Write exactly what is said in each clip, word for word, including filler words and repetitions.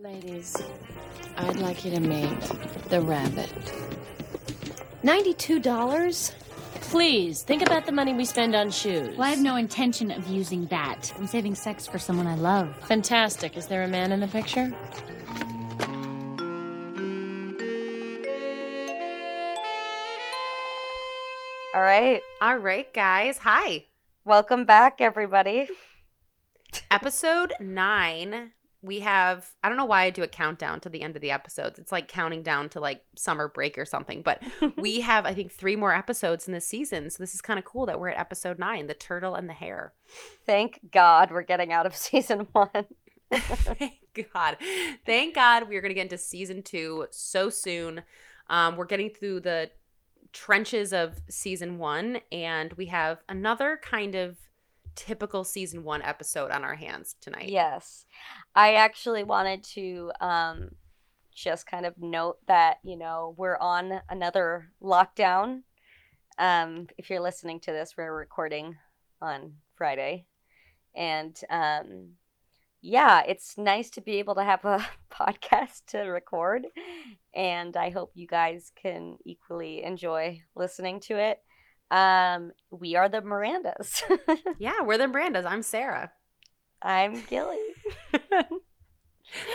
Ladies, I'd like you to meet the Rabbit. ninety-two dollars? Please, think about the money we spend on shoes. Well, I have no intention of using that. I'm saving sex for someone I love. Fantastic. Is there a man in the picture? All right. All right, guys. Hi. Welcome back, everybody. Episode nine. We have, I don't know why I do a countdown to the end of the episodes. It's like counting down to like summer break or something. But we have, I think, three more episodes in this season. So this is kind of cool that we're at episode nine, the turtle and the hare. Thank God we're getting out of season one. Thank God. Thank God we're going to get into season two so soon. Um, we're getting through the trenches of season one. And we have another kind of typical season one episode on our hands tonight. Yes. I actually wanted to um, just kind of note that, you know, we're on another lockdown. Um, if you're listening to this, we're recording on Friday. And um, yeah, it's nice to be able to have a podcast to record. And I hope you guys can equally enjoy listening to it. Um, we are the Mirandas. Yeah, we're the Mirandas. I'm Sarah. I'm Gilly.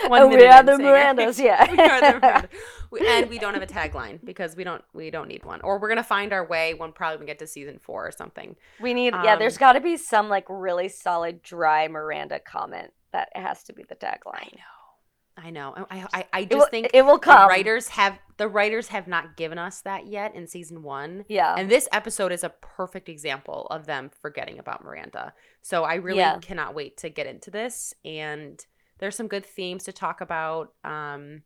One oh, we are the Mirandas. Yeah, we are the Mirandas. We, and we don't have a tagline because we don't we don't need one. Or we're gonna find our way when probably we get to season four or something. We need um, yeah. There's got to be some like really solid dry Miranda comment that has to be the tagline. I know. I know. I I, I just it will, think it will come. The writers have. The writers have not given us that yet in season one. Yeah. And this episode is a perfect example of them forgetting about Miranda. So I really yeah. cannot wait to get into this. And there's some good themes to talk about. Um,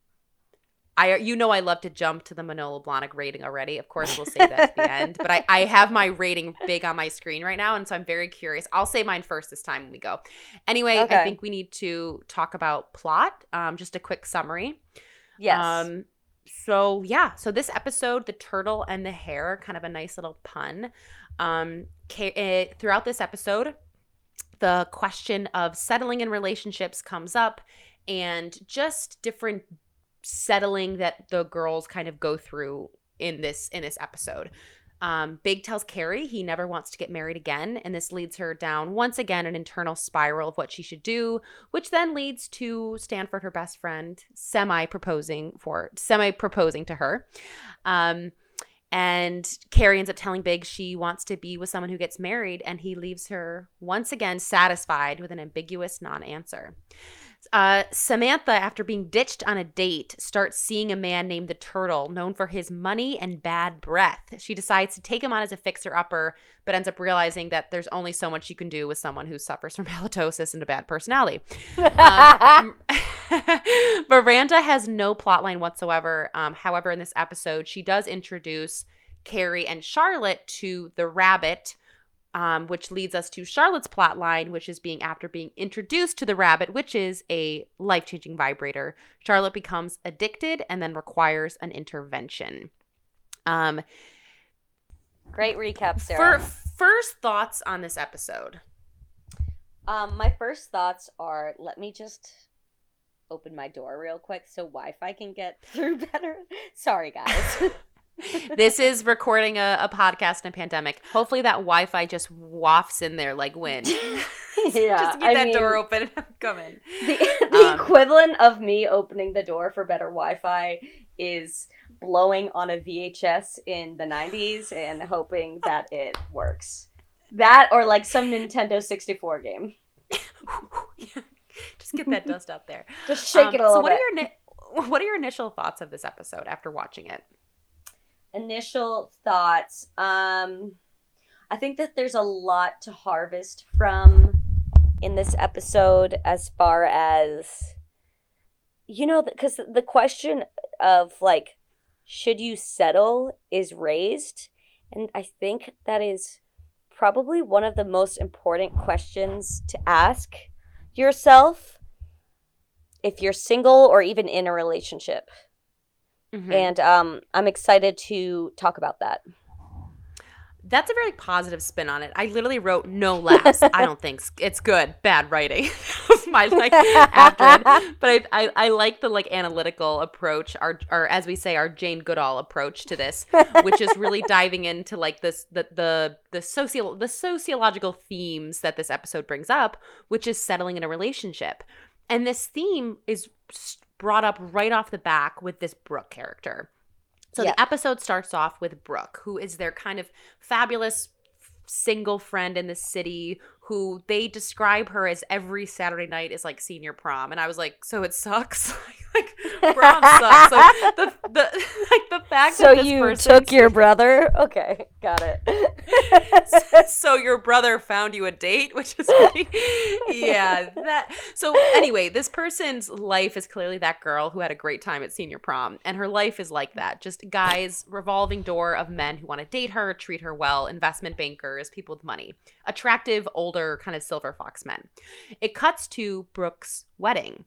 I you know I love to jump to the Manolo Blahnik rating already. Of course, we'll say that at the end. But I, I have my rating big on my screen right now, and so I'm very curious. I'll say mine first this time when we go. Anyway, okay. I think we need to talk about plot. Um, just a quick summary. Yes. Um, So, yeah. So this episode, the turtle and the hare, kind of a nice little pun. Um, it, throughout this episode, the question of settling in relationships comes up and just different settling that the girls kind of go through in this in this episode. Um, Big tells Carrie he never wants to get married again, and this leads her down once again an internal spiral of what she should do, which then leads to Stanford, her best friend, semi-proposing for semi-proposing to her. Um, and Carrie ends up telling Big she wants to be with someone who gets married, and he leaves her once again satisfied with an ambiguous non-answer. Uh, Samantha, after being ditched on a date, starts seeing a man named the Turtle, known for his money and bad breath. She decides to take him on as a fixer-upper, but ends up realizing that there's only so much you can do with someone who suffers from halitosis and a bad personality. Um, Miranda has no plotline whatsoever. Um, however, in this episode, she does introduce Carrie and Charlotte to the Rabbit, Um, which leads us to Charlotte's plot line, which is being after being introduced to the Rabbit, which is a life-changing vibrator. Charlotte becomes addicted and then requires an intervention. Um, Great recap, Sarah. For, first thoughts on this episode? Um, my first thoughts are, let me just open my door real quick so Wi-Fi can get through better. Sorry, guys. This is recording a, a podcast in a pandemic. Hopefully that Wi-Fi just wafts in there like wind. Yeah, just get I that mean, door open and I'm coming. The, the um, equivalent of me opening the door for better Wi-Fi is blowing on a V H S in the nineties and hoping that it works. That or like some Nintendo sixty-four game. Just get that dust out there. Just shake um, it a so little what bit. Are your, what are your initial thoughts of this episode after watching it? Initial thoughts. Um, I think that there's a lot to harvest from in this episode as far as, you know, because the question of like, should you settle is raised. And I think that is probably one of the most important questions to ask yourself if you're single or even in a relationship. Mm-hmm. And um, I'm excited to talk about that. That's a very positive spin on it. I literally wrote no laughs. I don't think it's good. Bad writing. My like after it. But I, I I like the like analytical approach, our or as we say, our Jane Goodall approach to this, which is really diving into like this the the the socio the sociological themes that this episode brings up, which is settling in a relationship. And this theme is brought up right off the back with this Brooke character. So yep. The episode starts off with Brooke, who is their kind of fabulous single friend in the city, who they describe her as every Saturday night is like senior prom. And I was like, so it sucks? Like, prom sucks. Like, the, the, like, the fact so that this you person took your brother? Okay, got it. so, so your brother found you a date, which is like, yeah. That. So anyway, this person's life is clearly that girl who had a great time at senior prom. And her life is like that. Just guys, revolving door of men who want to date her, treat her well, investment bankers, people with money. Attractive, older, kind of silver fox men. It cuts to Brooke's wedding,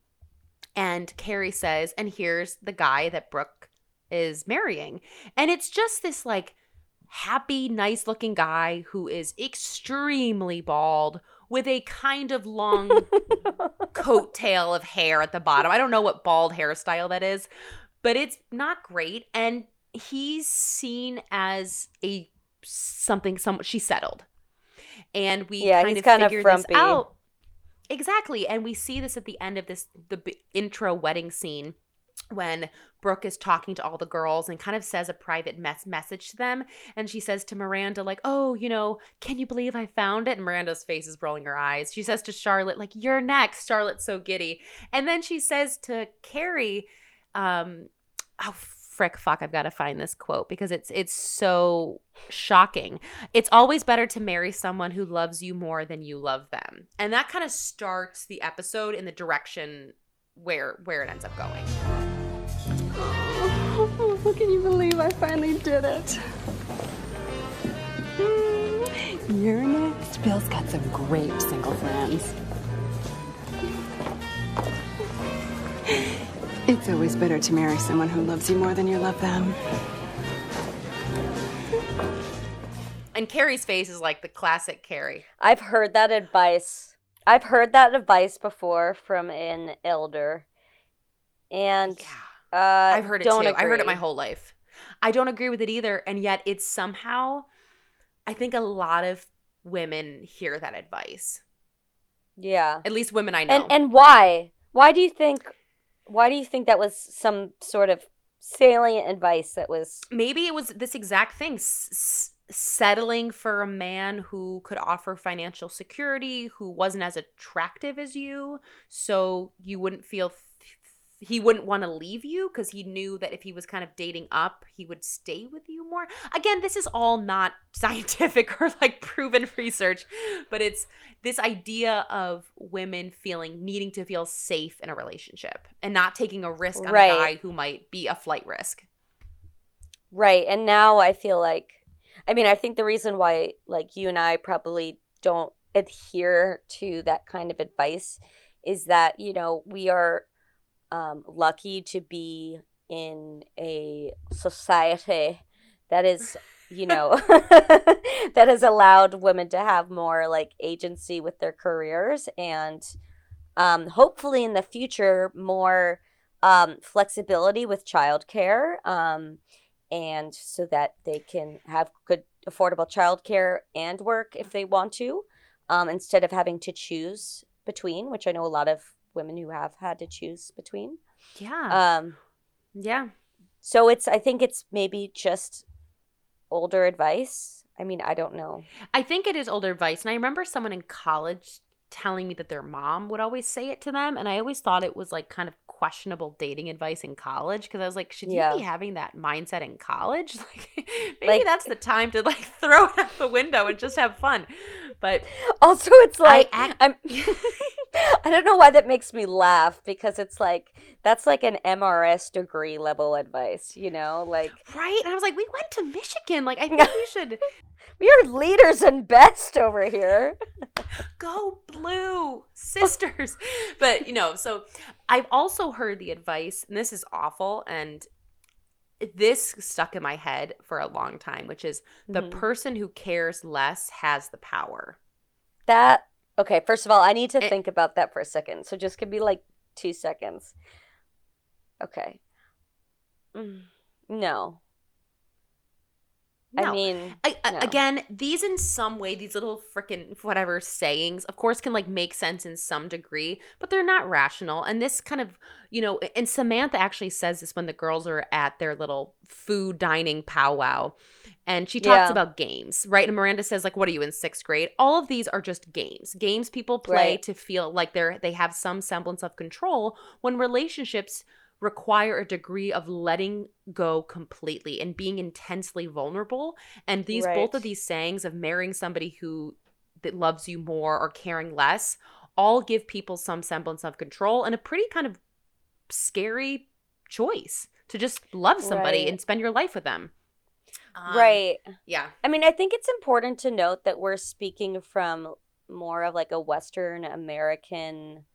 and Carrie says, and here's the guy that Brooke is marrying. And it's just this like happy, nice looking guy who is extremely bald with a kind of long coattail of hair at the bottom. I don't know what bald hairstyle that is, but it's not great. And he's seen as a something, some she settled. And we yeah, kind of kind figure of this out. Exactly. And we see this at the end of this, the b- intro wedding scene when Brooke is talking to all the girls and kind of says a private mes- message to them. And she says to Miranda, like, oh, you know, can you believe I found it? And Miranda's face is rolling her eyes. She says to Charlotte, like, you're next. Charlotte's so giddy. And then she says to Carrie, um, oh, frick, fuck, I've got to find this quote because it's it's so shocking. It's always better to marry someone who loves you more than you love them. And that kind of starts the episode in the direction where where it ends up going. Oh, oh, can you believe I finally did it? Mm, you're next. Bill's got some great single friends. It's always better to marry someone who loves you more than you love them. And Carrie's face is like the classic Carrie. I've heard that advice. I've heard that advice before from an elder. And yeah. uh, I've heard it don't too. Agree. I heard it my whole life. I don't agree with it either. And yet it's somehow, I think a lot of women hear that advice. Yeah. At least women I know. And, and why? Why do you think... Why do you think that was some sort of salient advice that was... Maybe it was this exact thing, s- settling for a man who could offer financial security, who wasn't as attractive as you, so you wouldn't feel... F- he wouldn't want to leave you because he knew that if he was kind of dating up, he would stay with you more. Again, this is all not scientific or like proven research, but it's... this idea of women feeling, needing to feel safe in a relationship and not taking a risk on right. a guy who might be a flight risk. Right. And now I feel like, I mean, I think the reason why like you and I probably don't adhere to that kind of advice is that, you know, we are um, lucky to be in a society that is – you know, that has allowed women to have more like agency with their careers and um, hopefully in the future more um, flexibility with childcare um, and so that they can have good affordable childcare and work if they want to um, instead of having to choose between, which I know a lot of women who have had to choose between. Yeah. Um, yeah. So it's, I think it's maybe just... older advice. I mean, I don't know. I think it is older advice. And I remember someone in college telling me that their mom would always say it to them. And I always thought it was like kind of questionable dating advice in college because I was like, should yeah. you be having that mindset in college? Like, maybe like, that's the time to like throw it out the window and just have fun. But also it's like, I, act- I'm, I don't know why that makes me laugh because it's like, that's like an M R S degree level advice, you know, like. Right. And I was like, we went to Michigan. Like, I think we should. We are leaders and best over here. Go blue, sisters. But, you know, so I've also heard the advice, and this is awful, and this stuck in my head for a long time, which is mm-hmm. the person who cares less has the power. That, okay, first of all, I need to it, think about that for a second. So just give me like two seconds. Okay. Mm. No. No. I mean, I, no. again, these in some way, these little freaking whatever sayings, of course, can like make sense in some degree, but they're not rational. And this kind of, you know, and Samantha actually says this when the girls are at their little food dining powwow. And she talks yeah. about games, right? And Miranda says, like, what are you in sixth grade? All of these are just games. Games people play right. to feel like they're they have some semblance of control, when relationships require a degree of letting go completely and being intensely vulnerable. And these right. both of these sayings of marrying somebody who that loves you more or caring less all give people some semblance of control and a pretty kind of scary choice to just love somebody right. and spend your life with them. Um, right. Yeah. I mean, I think it's important to note that we're speaking from more of like a Western American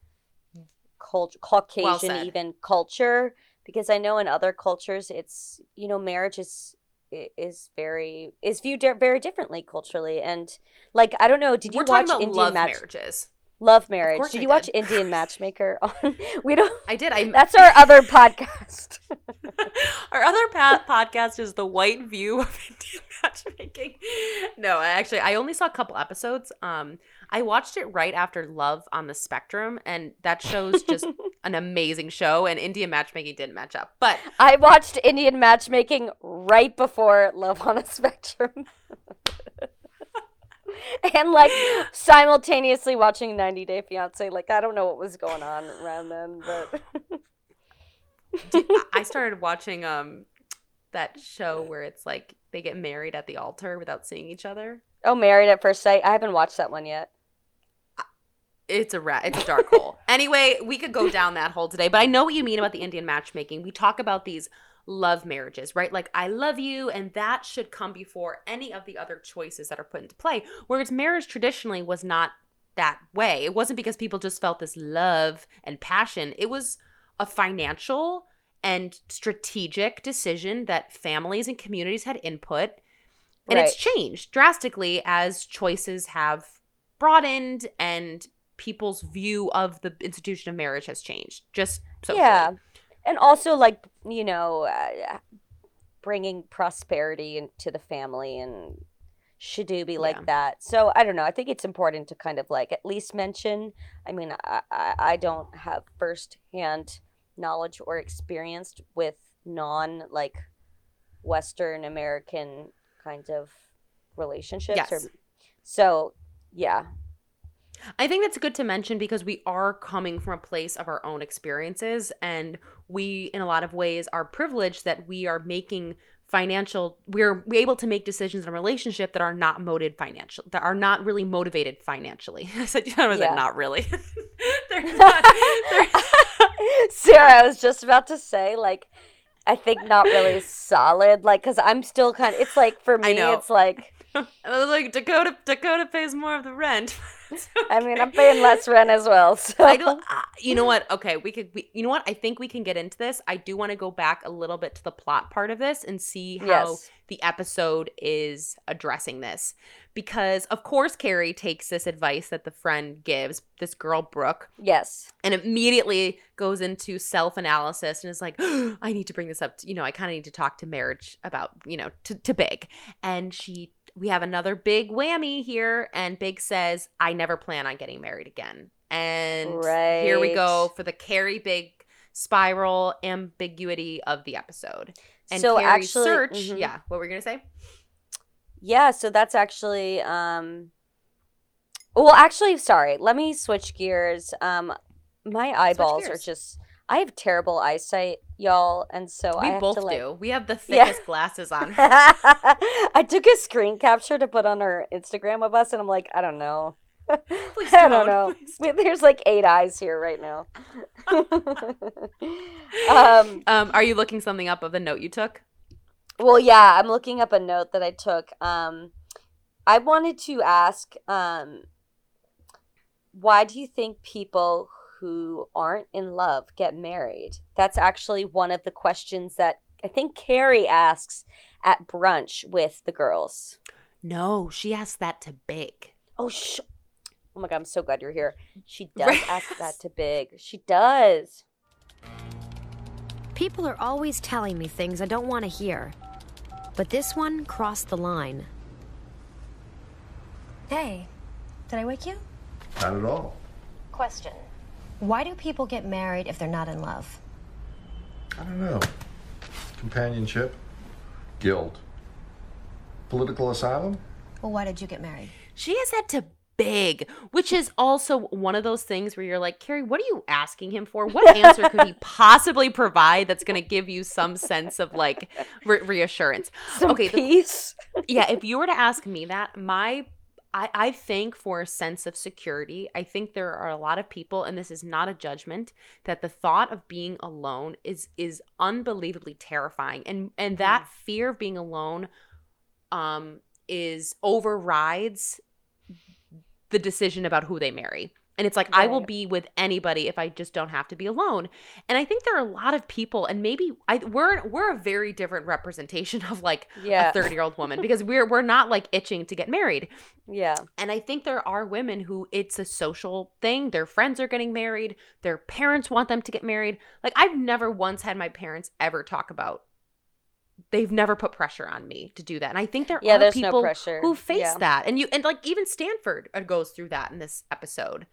Cult- Caucasian well even culture, because I know in other cultures it's, you know, marriage is is very is viewed de- very differently culturally. And like, I don't know, did you We're watch Indian love match- marriages love marriage did I you did. watch Indian Matchmaker on- we don't I did I that's our other podcast. Our other pa- podcast is The White View of Indian Matchmaking. No, actually, I only saw a couple episodes. Um, I watched it right after Love on the Spectrum, and that show's just an amazing show, and Indian Matchmaking didn't match up. But I watched Indian Matchmaking right before Love on the Spectrum. And, like, simultaneously watching ninety day fiance. Like, I don't know what was going on around then, but... Dude, I started watching um that show where it's like they get married at the altar without seeing each other. Oh, Married at First Sight. I haven't watched that one yet. It's a rat. It's a dark hole. Anyway, we could go down that hole today, but I know what you mean about the Indian Matchmaking. We talk about these love marriages, right? Like, I love you, and that should come before any of the other choices that are put into play. Whereas marriage traditionally was not that way. It wasn't because people just felt this love and passion. It was a financial and strategic decision that families and communities had input. And right. it's changed drastically as choices have broadened and people's view of the institution of marriage has changed. Just so. Yeah. And also, like, you know, uh, bringing prosperity into the family and shadooby like yeah. that. So I don't know. I think it's important to kind of like at least mention. I mean, I, I, I don't have firsthand knowledge or experience with non like Western American kinds of relationships. Yes. Or, so yeah. I think that's good to mention because we are coming from a place of our own experiences, and we in a lot of ways are privileged that we are making financial we're we're able to make decisions in a relationship that are not motivated financial that are not really motivated financially. I said, you know, was yeah. like, not really. They're not, they're... Sarah, I was just about to say, like, I think not really solid, like, because I'm still kind of, it's like, for me, it's like I was like, Dakota Dakota pays more of the rent. Okay. I mean, I'm paying less rent as well. So I don't, uh, you know what? Okay, we could. We, you know what? I think we can get into this. I do want to go back a little bit to the plot part of this and see how yes. the episode is addressing this, because of course Carrie takes this advice that the friend gives, this girl Brooke. Yes, and immediately goes into self-analysis and is like, oh, I need to bring this up. To, you know, I kind of need to talk to marriage about, you know, to to Big, and she. We have another big whammy here, and Big says, I never plan on getting married again. And right. here we go for the Carrie Big spiral ambiguity of the episode. And so Carrie's actually, search, mm-hmm. yeah, what were you going to say? Yeah, so that's actually um, – well, actually, sorry. Let me switch gears. Um, my eyeballs are just – I have terrible eyesight, y'all, and so we I have both to, like, do. We have the thickest yeah. glasses on. I took a screen capture to put on our Instagram of us, and I'm like, I don't know. Please I don't, don't know. Don't. There's like eight eyes here right now. um, um, are you looking something up of the note you took? Well, yeah, I'm looking up a note that I took. Um, I wanted to ask, um, why do you think people who aren't in love get married? That's actually one of the questions that I think Carrie asks at brunch with the girls. No, she asked that to Big. Oh, sh- oh my God, I'm so glad you're here. She does right. ask that to Big. She does. People are always telling me things I don't want to hear. But this one crossed the line. Hey, did I wake you? Not at all. Question. Why do people get married if they're not in love? I don't know. Companionship, guild, political asylum. Well, why did you get married? She has that to Big, which is also one of those things where you're like, Carrie, what are you asking him for? What answer could he possibly provide that's going to give you some sense of like re- reassurance? Some okay, peace. The, yeah, if you were to ask me that, my I, I think for a sense of security, I think there are a lot of people, and this is not a judgment, that the thought of being alone is is unbelievably terrifying, and and that mm. fear of being alone, um, is overrides the decision about who they marry. And it's like, right. I will be with anybody if I just don't have to be alone. And I think there are a lot of people, and maybe I, we're we're a very different representation of like yeah. a thirty-year-old woman because we're we're not like itching to get married. Yeah. And I think there are women who it's a social thing. Their friends are getting married. Their parents want them to get married. Like, I've never once had my parents ever talk about, they've never put pressure on me to do that. And I think there yeah, are people no who face yeah. that. And you and like even Stanford goes through that in this episode.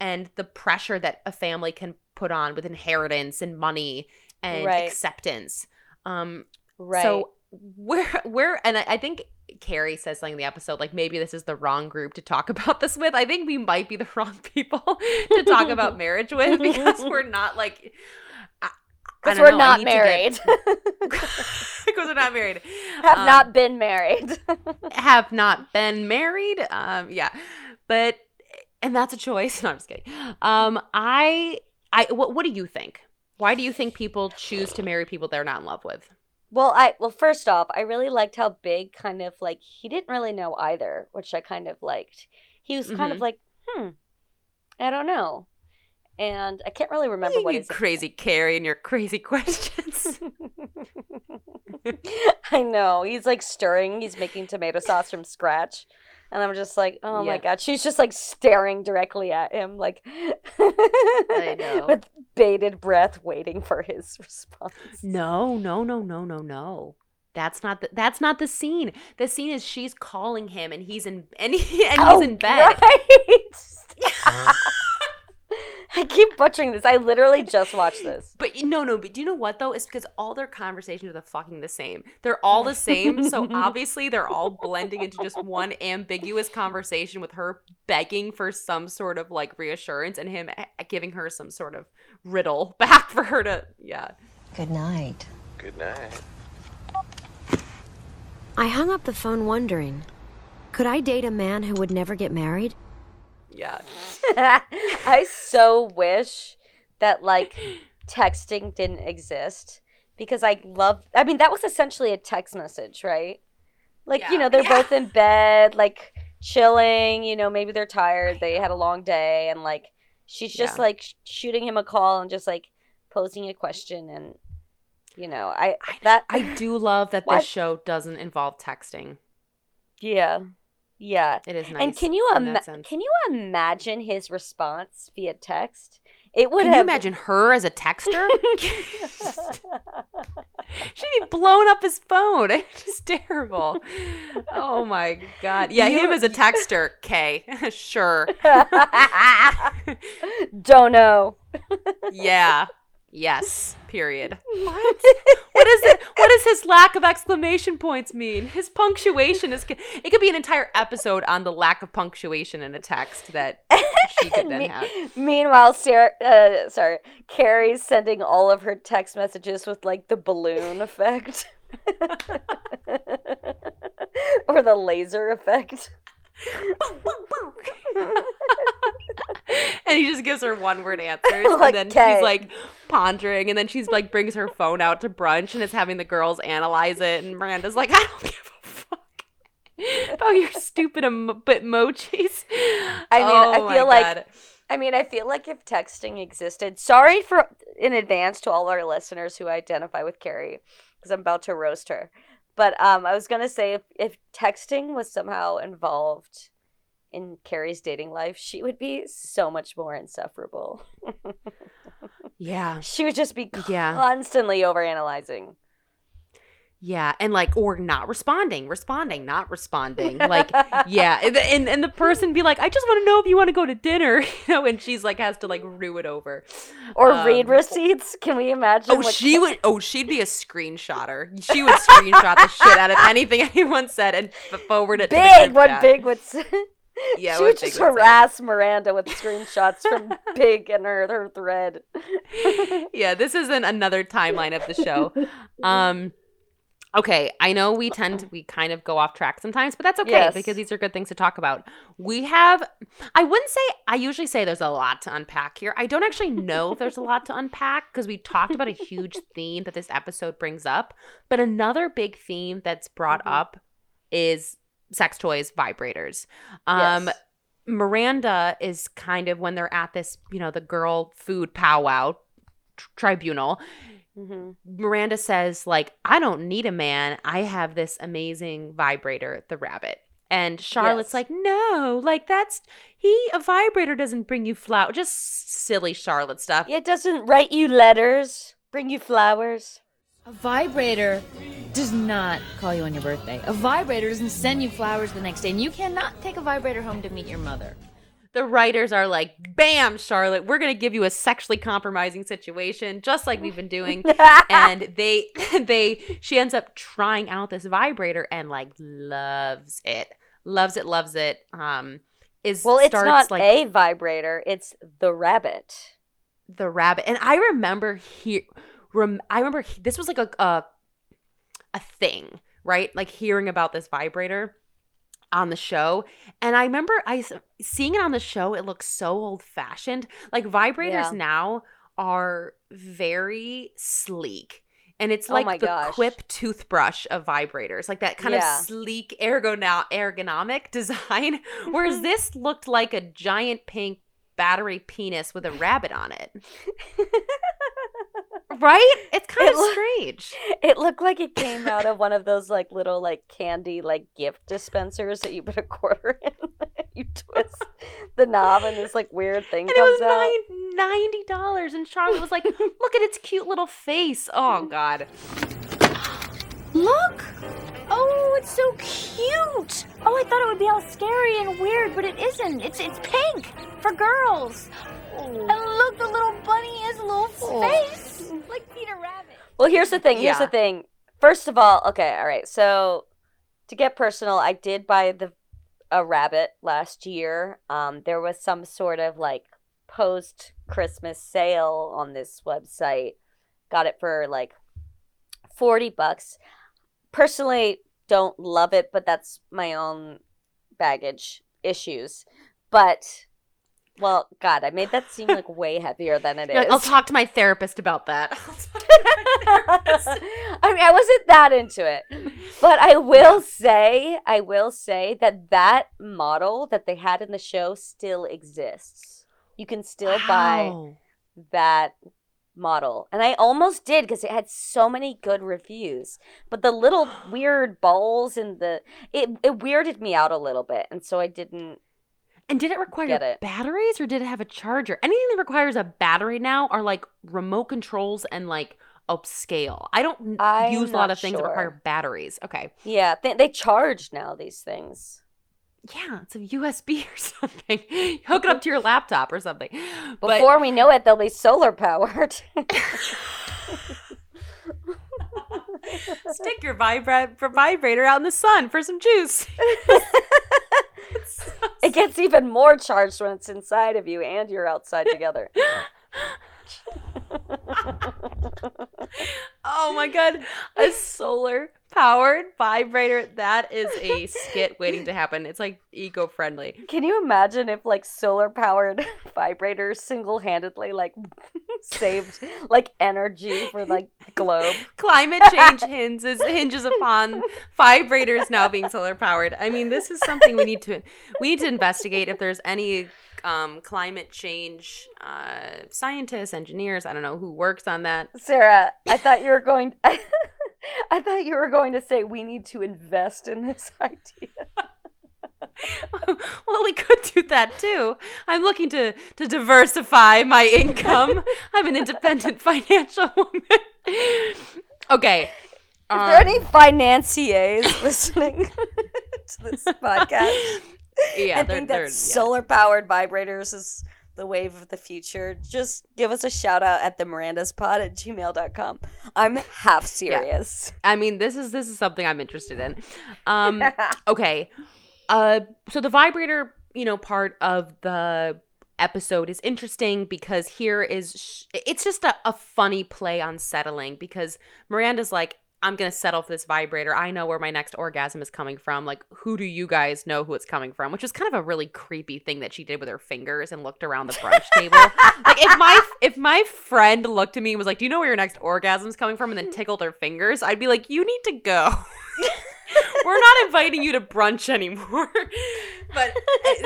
And the pressure that a family can put on with inheritance and money and right. acceptance. Um, right. So we're, we're – and I, I think Carrie says something in the episode, like maybe this is the wrong group to talk about this with. I think we might be the wrong people to talk about marriage with because we're not like – Because we're know. not married. Because get... we're not married. Have um, not been married. have not been married. Um, yeah. But – and that's a choice. No, I'm just kidding. Um, I – I. What, what do you think? Why do you think people choose to marry people they're not in love with? Well, I well, first off, I really liked how Big kind of like – he didn't really know either, which I kind of liked. He was kind mm-hmm. of like, hmm, I don't know. And I can't really remember you what his crazy name. Carrie and your crazy questions. I know. He's like stirring. He's making tomato sauce from scratch. And I'm just like, oh yeah. my God. She's just like staring directly at him like I know. With bated breath waiting for his response. No, no, no, no, no, no. That's not the, that's not the scene. The scene is she's calling him and he's in and, he, and oh, he's in bed. Right. I keep butchering this. I literally just watched this. But no, no. But do you know what, though? It's because all their conversations are the fucking the same. They're all the same. So obviously they're all blending into just one ambiguous conversation with her begging for some sort of like reassurance and him giving her some sort of riddle back for her to, yeah. Good night. Good night. I hung up the phone wondering, could I date a man who would never get married? Yeah. I so wish that like texting didn't exist because I love I mean that was essentially a text message, right? Like, yeah. you know, they're yeah. both in bed, like chilling, you know, maybe they're tired, they had a long day and like she's just yeah. like shooting him a call and just like posing a question and you know, I that I do love that what? This show doesn't involve texting. Yeah. Yeah, it is nice. And can you ima- can you imagine his response via text? It would. Can have... you imagine her as a texter? She'd be blowing up his phone. It's just terrible. Oh my God! Yeah, you... him as a texter. K, sure. Don't know. Yeah. Yes. Period. What? What is it? What does his lack of exclamation points mean? His punctuation is. It could be an entire episode on the lack of punctuation in a text that she could then have. Meanwhile, Sarah, uh, sorry, Carrie's sending all of her text messages with like the balloon effect or the laser effect. And he just gives her one word answers like, and then Kay. She's like pondering and then she's like brings her phone out to brunch and is having the girls analyze it and Miranda's like, I don't give a fuck about your stupid em- but emojis. I mean oh I feel like God. I mean I feel like if texting existed, sorry for in advance to all our listeners who identify with Carrie, because I'm about to roast her. But um, I was going to say, if, if texting was somehow involved in Carrie's dating life, she would be so much more insufferable. Yeah. She would just be constantly yeah. overanalyzing. Yeah, and like, or not responding, responding, not responding. Like, yeah, and and the person be like, I just want to know if you want to go to dinner, you know, and she's like, has to like rue it over. Or um, read receipts, can we imagine? Oh, like- she would, oh, she'd be a screenshotter. She would screenshot the shit out of anything anyone said and forward it Big, to the Big, what chat. Big would say. Yeah, she would just harass that. Miranda with screenshots from Big and her, her thread. Yeah, this isn't another timeline of the show. Um, okay, I know we tend to, we kind of go off track sometimes, but that's okay yes. because these are good things to talk about. We have, I wouldn't say, I usually say there's a lot to unpack here. I don't actually know if there's a lot to unpack because we talked about a huge theme that this episode brings up. But another big theme that's brought mm-hmm. up is sex toys, vibrators. Um, yes. Miranda is kind of, when they're at this, you know, the girl food powwow tr- tribunal, mm-hmm. Miranda says, like, I don't need a man. I have this amazing vibrator, the rabbit. And Charlotte's yes. like, no, like that's he a vibrator doesn't bring you flowers. Just silly Charlotte stuff. It doesn't write you letters, bring you flowers. A vibrator does not call you on your birthday. A vibrator doesn't send you flowers the next day. And you cannot take a vibrator home to meet your mother. The writers are like, bam, Charlotte, we're going to give you a sexually compromising situation, just like we've been doing. And they, they, she ends up trying out this vibrator and like loves it, loves it, loves it. Um, is well, it's starts not like, a vibrator; it's the rabbit, the rabbit. And I remember he, rem, I remember he, this was like a, a a thing, right? Like hearing about this vibrator on the show. And I remember I seeing it on the show, it looks so old-fashioned. Like vibrators yeah. now are very sleek. And it's like oh the gosh. Quip toothbrush of vibrators. Like that kind yeah. of sleek ergonom- ergonomic design. Whereas this looked like a giant pink battery penis with a rabbit on it. Right? It's kind it of look, strange. It looked like it came out of one of those like little like candy like gift dispensers that you put a quarter in. You twist the knob and this like weird thing and comes out. And it was nine, ninety dollars and Charlotte was like, look at its cute little face. Oh, God. Look. Oh, it's so cute. Oh, I thought it would be all scary and weird, but it isn't. It's it's pink for girls. And look, the little bunny has a little face, oh. like Peter Rabbit. Well, here's the thing. Here's yeah. the thing. First of all, okay, all right. So, to get personal, I did buy the a rabbit last year. Um, there was some sort of like post Christmas sale on this website. Got it for like forty bucks. Personally, don't love it, but that's my own baggage issues. But. Well, God, I made that seem like way heavier than it is. I'll talk to my therapist about that. I'll talk to my therapist. I mean, I wasn't that into it. But I will yeah. say, I will say that that model that they had in the show still exists. You can still wow. buy that model. And I almost did because it had so many good reviews. But the little weird balls and the it, it weirded me out a little bit. And so I didn't. And did it require it. batteries or did it have a charger? Anything that requires a battery now are like remote controls and like upscale. I don't I'm use a lot of things sure. that require batteries. Okay. Yeah. They, they charge now, these things. Yeah. It's a U S B or something. Hook it up to your laptop or something. Before but, we know it, they'll be solar powered. Stick your vibra- vibrator out in the sun for some juice. It gets even more charged when it's inside of you and you're outside together. Oh my God. A solar powered vibrator. That is a skit waiting to happen. It's like eco-friendly. Can you imagine if like solar powered vibrators single-handedly like saved like energy for like globe? Climate change hinges hinges upon vibrators now being solar powered. I mean, this is something we need to we need to investigate if there's any Um, climate change uh, scientists, engineers, I don't know who works on that. Sarah, I thought you were going I, I thought you were going to say we need to invest in this idea. Well, we could do that too. I'm looking to, to diversify my income. I'm an independent financial woman. Okay. Um, Are there any financiers listening to this podcast? Yeah, I think that solar-powered yeah. vibrators is the wave of the future. Just give us a shout out at the mirandas pod at gmail dot com. I'm half serious. Yeah. I mean, this is this is something I'm interested in. Um, okay. Uh, so the vibrator, you know, part of the episode is interesting because here is sh- it's just a, a funny play on settling, because Miranda's like, I'm going to settle for this vibrator. I know where my next orgasm is coming from. Like, who do you guys know who it's coming from? Which is kind of a really creepy thing that she did with her fingers and looked around the brunch table. Like, if my if my friend looked at me and was like, do you know where your next orgasm is coming from? And then tickled her fingers, I'd be like, you need to go. We're not inviting you to brunch anymore. But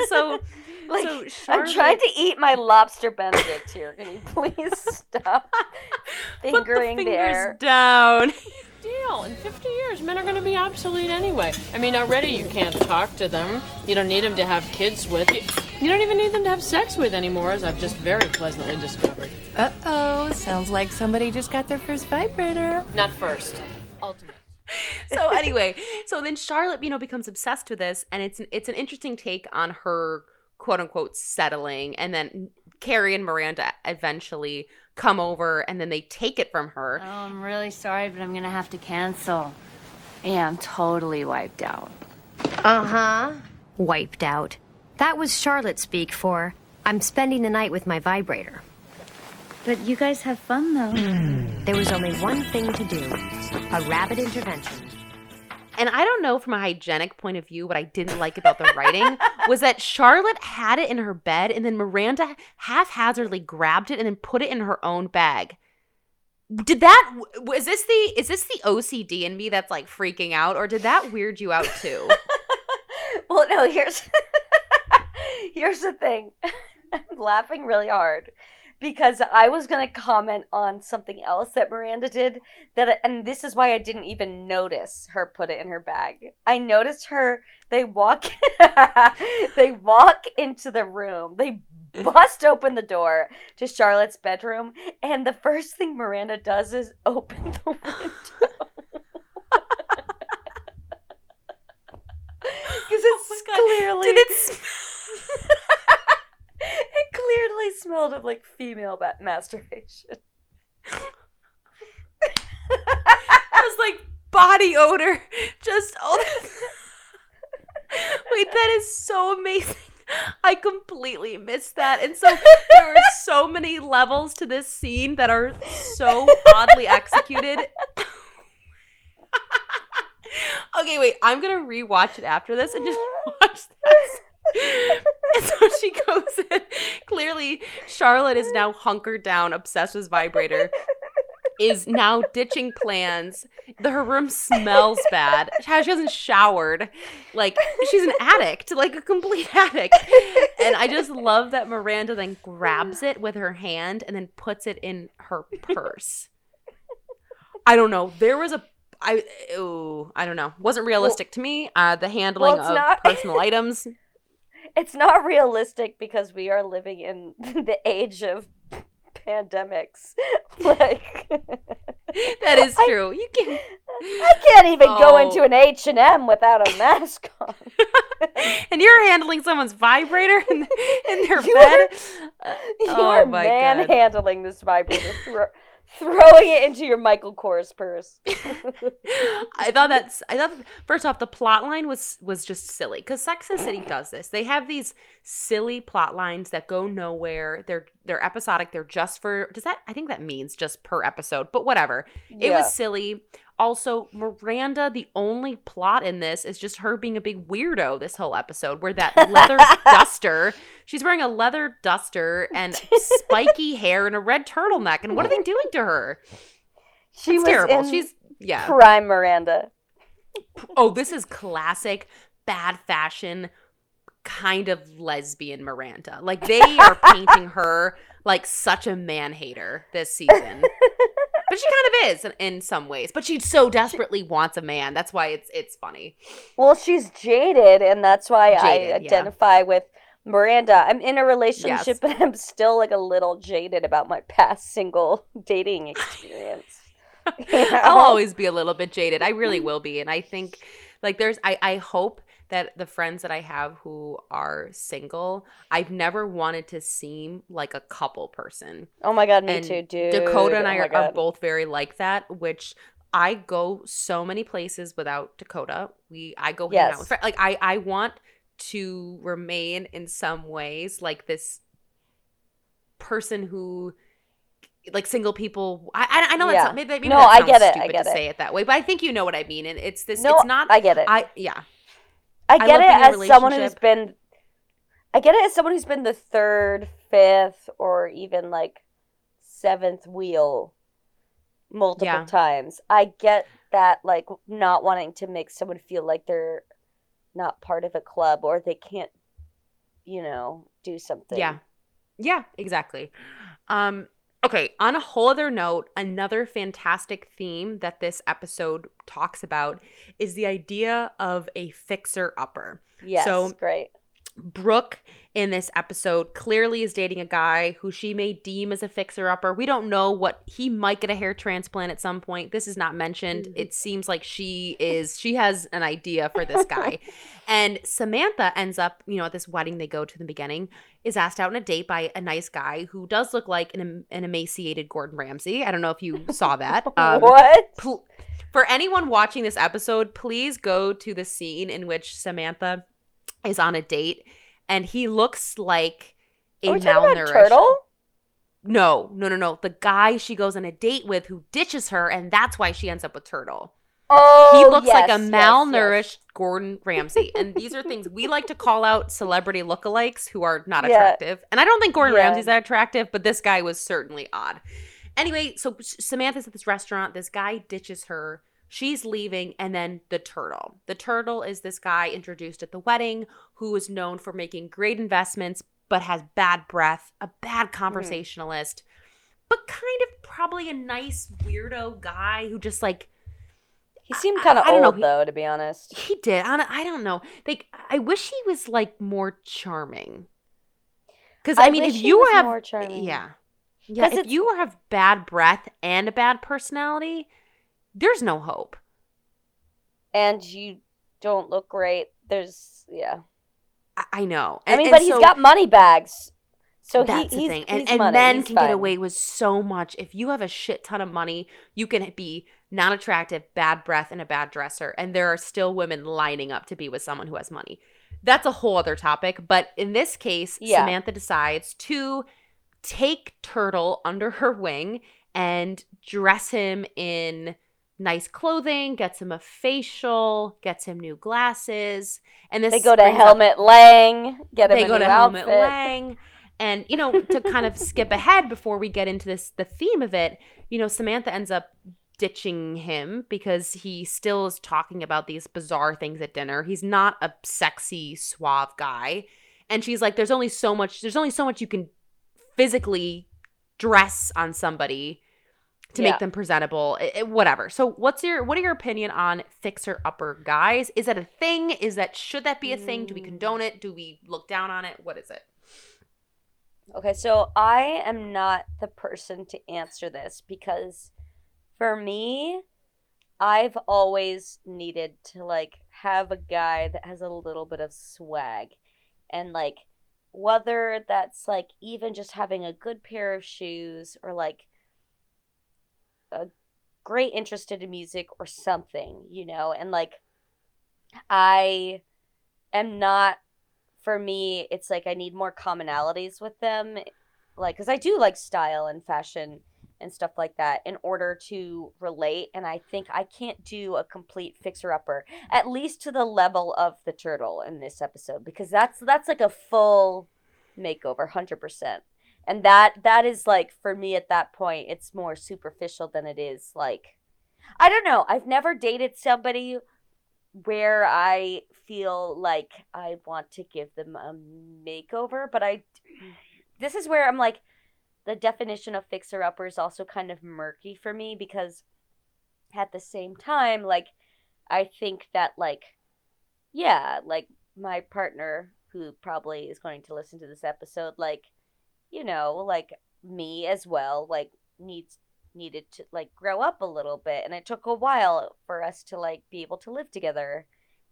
so, like, so Charlotte... I'm trying to eat my lobster Benedict here. Can you please stop fingering? Put the fingers there. Down. Deal. In fifty years, men are going to be obsolete anyway. I mean, already you can't talk to them. You don't need them to have kids with. You, you don't even need them to have sex with anymore, as I've just very pleasantly discovered. Uh-oh. Sounds like somebody just got their first vibrator. Not first. Ultimate. So anyway, so then Charlotte, you know, becomes obsessed with this, and it's an, it's an interesting take on her quote-unquote settling, and then Carrie and Miranda eventually come over, and then they take it from her. Oh, I'm really sorry, but I'm going to have to cancel. Yeah, I'm totally wiped out. Uh-huh. Wiped out. That was Charlotte speak for, I'm spending the night with my vibrator. But you guys have fun, though. There was only one thing to do. A rabbit intervention. And I don't know, from a hygienic point of view, what I didn't like about the writing was that Charlotte had it in her bed, and then Miranda haphazardly grabbed it and then put it in her own bag. Did that was this the is this the O C D in me that's like freaking out, or did that weird you out too? Well, no, here's here's the thing. I'm laughing really hard because I was going to comment on something else that Miranda did, that, and this is why I didn't even notice her put it in her bag. I noticed her, they walk, they walk into the room. They bust open the door to Charlotte's bedroom, and the first thing Miranda does is open the window. Because it's oh clearly... Did it smell? It clearly smelled of, like, female ba- masturbation. It was, like, body odor. Just all this. Wait, that is so amazing. I completely missed that. And so there are so many levels to this scene that are so oddly executed. Okay, wait. I'm going to rewatch it after this and just watch this. And so she goes in. Clearly, Charlotte is now hunkered down, obsessed with vibrator, is now ditching plans. The, her room smells bad. She hasn't showered. Like, she's an addict, like a complete addict. And I just love that Miranda then grabs it with her hand and then puts it in her purse. I don't know. There was a I ooh, I don't know. Wasn't realistic well, to me. Uh, the handling well, of not- personal items. It's not realistic because we are living in the age of pandemics. Like, that is true. I, you can't. I can't even oh. go into an H and M without a mask on. And you're handling someone's vibrator in, in their you bed. Are, you oh are my man God. handling this vibrator, thro- throwing it into your Michael Kors purse. I thought that's. I thought first off, the plot line was was just silly, because Sex and the City does this. They have these silly plot lines that go nowhere. They're they're episodic. They're just for does that I think that means just per episode, but whatever. Yeah. It was silly. Also, Miranda, the only plot in this is just her being a big weirdo this whole episode, where that leather duster, she's wearing a leather duster and spiky hair and a red turtleneck. And what are they doing to her? She That's was terrible. In she's yeah. prime Miranda. Oh, this is classic bad fashion kind of lesbian Miranda. Like, they are painting her like such a man hater this season. But she kind of is in, in some ways. But she so desperately wants a man. That's why it's it's funny. Well, she's jaded, and that's why jaded, I identify yeah. with Miranda. I'm in a relationship, yes. but I'm still like a little jaded about my past single dating experience. You know? I'll always be a little bit jaded. I really will be. And I think like there's I, I hope that the friends that I have who are single, I've never wanted to seem like a couple person. Oh my God, me and too, dude. Dakota and oh I are, are both very like that, which I go so many places without Dakota. We I go hang yes. out with friends. Like I, I want to remain in some ways like this person who like single people. I I know yeah. that's not, maybe, maybe no, that sounds I get it. stupid I get to it. say it that way, but I think you know what I mean. And it's this. No, it's not. I get it. I yeah. I get I it as someone who's been, I get it as someone who's been the third, fifth, or even like seventh wheel multiple yeah. times. I get that, like not wanting to make someone feel like they're not part of a club or they can't, you know, do something. Yeah, yeah, exactly. Um, okay, on a whole other note, another fantastic theme that this episode talks about is the idea of a fixer-upper. Yes, so, great. Brooke in this episode clearly is dating a guy who she may deem as a fixer-upper. We don't know what – he might get a hair transplant at some point. This is not mentioned. Mm-hmm. It seems like she is – she has an idea for this guy. And Samantha ends up, you know, at this wedding they go to in the beginning, is asked out on a date by a nice guy who does look like an, an emaciated Gordon Ramsay. I don't know if you saw that. Um, what? Pl- for anyone watching this episode, please go to the scene in which Samantha – is on a date and he looks like a malnourished turtle. No, no, no, no. The guy she goes on a date with who ditches her, and that's why she ends up with Turtle. Oh, he looks yes, like a yes, malnourished yes. Gordon Ramsay, and these are things we like to call out celebrity lookalikes who are not attractive. Yeah. And I don't think Gordon yeah. Ramsay's that attractive, but this guy was certainly odd. Anyway, so Samantha's at this restaurant. This guy ditches her. She's leaving, and then the turtle. The turtle is this guy introduced at the wedding who is known for making great investments but has bad breath, a bad conversationalist, mm. but kind of probably a nice weirdo guy who just like – He seemed kind of old he, though, to be honest. He did. I don't, I don't know. Like I wish he was like more charming because I, I mean if you have – more charming. Yeah. Yeah, if you have bad breath and a bad personality – there's no hope. And you don't look great. There's, yeah. I, I know. And, I mean, but so, he's got money bags. So that's he, the thing. And, and men can fine. get away with so much. If you have a shit ton of money, you can be non-attractive, bad breath, and a bad dresser. And there are still women lining up to be with someone who has money. That's a whole other topic. But in this case, yeah. Samantha decides to take Turtle under her wing and dress him in – nice clothing, gets him a facial, gets him new glasses, and this they go to Helmut Lang. Get him they a go new to outfit. Helmut Lang, and you know to kind of skip ahead before we get into this the theme of it. You know, Samantha ends up ditching him because he still is talking about these bizarre things at dinner. He's not a sexy, suave guy, and she's like, "There's only so much. There's only so much you can physically dress on somebody." To yeah. make them presentable, it, it, whatever. So, what's your what are your opinion on fixer-upper guys? Is that a thing? Is that should that be a thing? Do we condone it? Do we look down on it? What is it? Okay, so I am not the person to answer this because, for me, I've always needed to like have a guy that has a little bit of swag, and like whether that's like even just having a good pair of shoes or like. A great interest in music or something, you know, and like I am not, for me, it's like I need more commonalities with them, like because I do like style and fashion and stuff like that in order to relate, and I think I can't do a complete fixer-upper, at least to the level of the turtle in this episode, because that's that's like a full makeover, one hundred percent. And that that is, like, for me at that point, it's more superficial than it is, like, I don't know. I've never dated somebody where I feel like I want to give them a makeover. But I, this is where I'm like, the definition of fixer-upper is also kind of murky for me, because at the same time, like, I think that, like, yeah, like, my partner, who probably is going to listen to this episode, like, you know, like, me as well, like, needs needed to, like, grow up a little bit, and it took a while for us to, like, be able to live together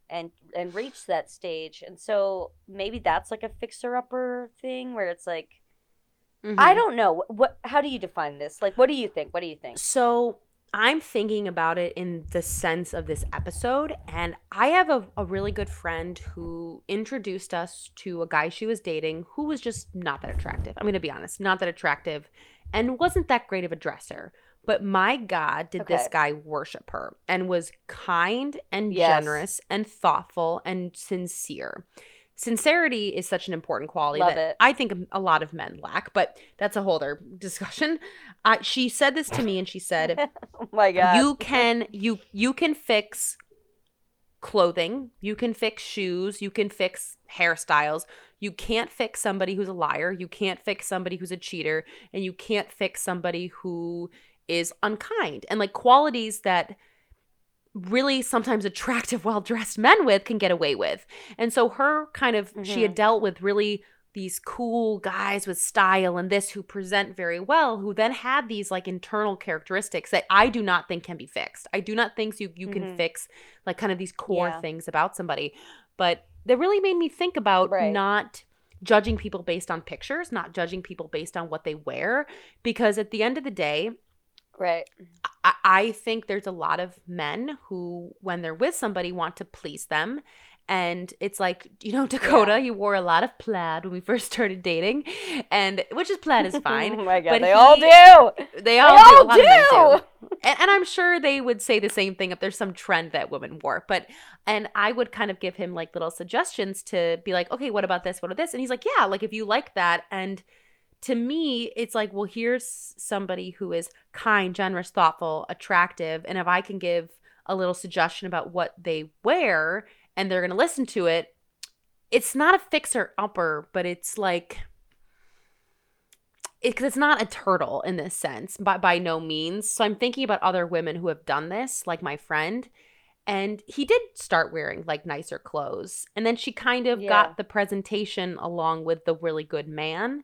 and and reach that stage. And so maybe that's, like, a fixer-upper thing where it's, like, mm-hmm. I don't know. What? How do you define this? Like, what do you think? What do you think? So I'm thinking about it in the sense of this episode, and I have a, a really good friend who introduced us to a guy she was dating who was just not that attractive. I'm going to be honest, not that attractive, and wasn't that great of a dresser. But my God, did okay. this guy worship her, and was kind and yes. generous and thoughtful and sincere. Sincerity is such an important quality Love that it. I think a lot of men lack, but that's a whole other discussion. Uh, she said this to me, and she said, "Oh my God, you can you you can fix clothing, you can fix shoes, you can fix hairstyles. You can't fix somebody who's a liar. You can't fix somebody who's a cheater, and you can't fix somebody who is unkind." And like qualities that really sometimes attractive, well-dressed men with can get away with. And so her kind of, mm-hmm. she had dealt with really these cool guys with style and this who present very well, who then had these like internal characteristics that I do not think can be fixed. I do not think you, you mm-hmm. can fix like kind of these core yeah. things about somebody. But that really made me think about right. not judging people based on pictures, not judging people based on what they wear, because at the end of the day, right. I, I think there's a lot of men who, when they're with somebody, want to please them. And it's like, you know, Dakota, yeah. you wore a lot of plaid when we first started dating, and which is plaid is fine. Oh my God, but they he, all do. They all, they all do. A lot do. Of men do. And, and I'm sure they would say the same thing if there's some trend that women wore. But and I would kind of give him like little suggestions to be like, okay, what about this? What about this? And he's like, yeah, like if you like that. And to me, it's like, well, here's somebody who is kind, generous, thoughtful, attractive. And if I can give a little suggestion about what they wear and they're going to listen to it, it's not a fixer-upper, but it's like it, – because it's not a turtle in this sense by, by no means. So I'm thinking about other women who have done this, like my friend. And he did start wearing like nicer clothes. And then she kind of yeah. got the presentation along with the really good man.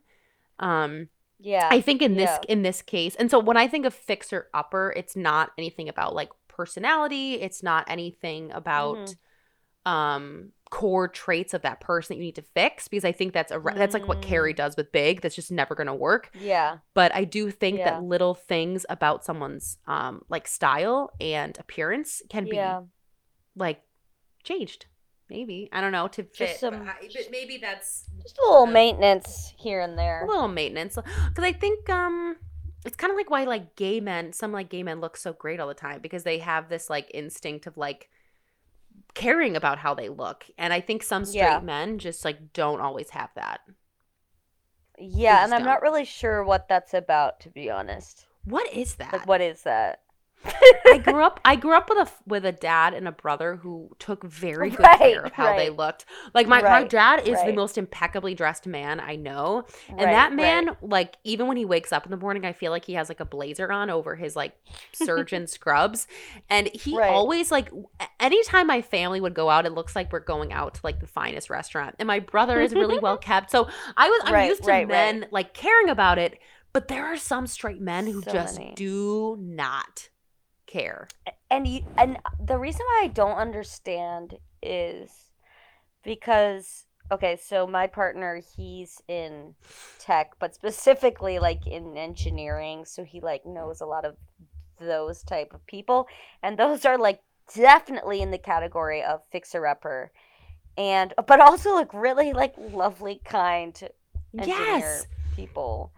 Um, yeah, I think in this yeah. in this case, and so when I think of fixer upper, it's not anything about like personality. It's not anything about mm-hmm. um core traits of that person that you need to fix, because I think that's a mm-hmm. that's like what Carrie does with Big. That's just never gonna work. Yeah, but I do think yeah. that little things about someone's um like style and appearance can yeah. be like changed. Maybe. I don't know. To fit. Just some, but, I, but maybe that's just a little uh, maintenance here and there. A little maintenance. Because I think um, it's kind of like why like gay men, some like gay men look so great all the time, because they have this like instinct of like caring about how they look. And I think some straight yeah. men just like don't always have that. Yeah. They and I'm don't. Not really sure what that's about, to be honest. What is that? Like, what is that? I grew up I grew up with a with a dad and a brother who took very good right, care of how right. they looked. Like my, right, my dad is right. the most impeccably dressed man I know. And right, that man, right. like even when he wakes up in the morning, I feel like he has like a blazer on over his like surgeon scrubs. And he right. always like anytime my family would go out, it looks like we're going out to like the finest restaurant. And my brother is really well kept. So I was I'm right, used to right, men right. like caring about it, but there are some straight men who so just many. do not care. And you, and the reason why I don't understand is because, okay, so my partner, he's in tech, but specifically like in engineering, so he like knows a lot of those type of people, and those are like definitely in the category of fixer-upper, and but also like really like lovely, kind engineer yes. people.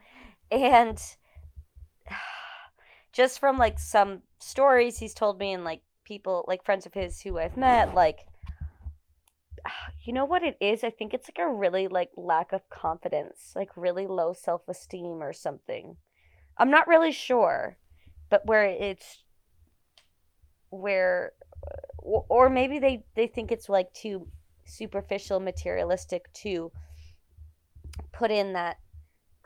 And just from like some stories he's told me, and like people, like friends of his who I've met, like, you know what it is? I think it's like a really like lack of confidence, like really low self-esteem or something. I'm not really sure, but where it's where, or maybe they, they think it's like too superficial, materialistic to put in that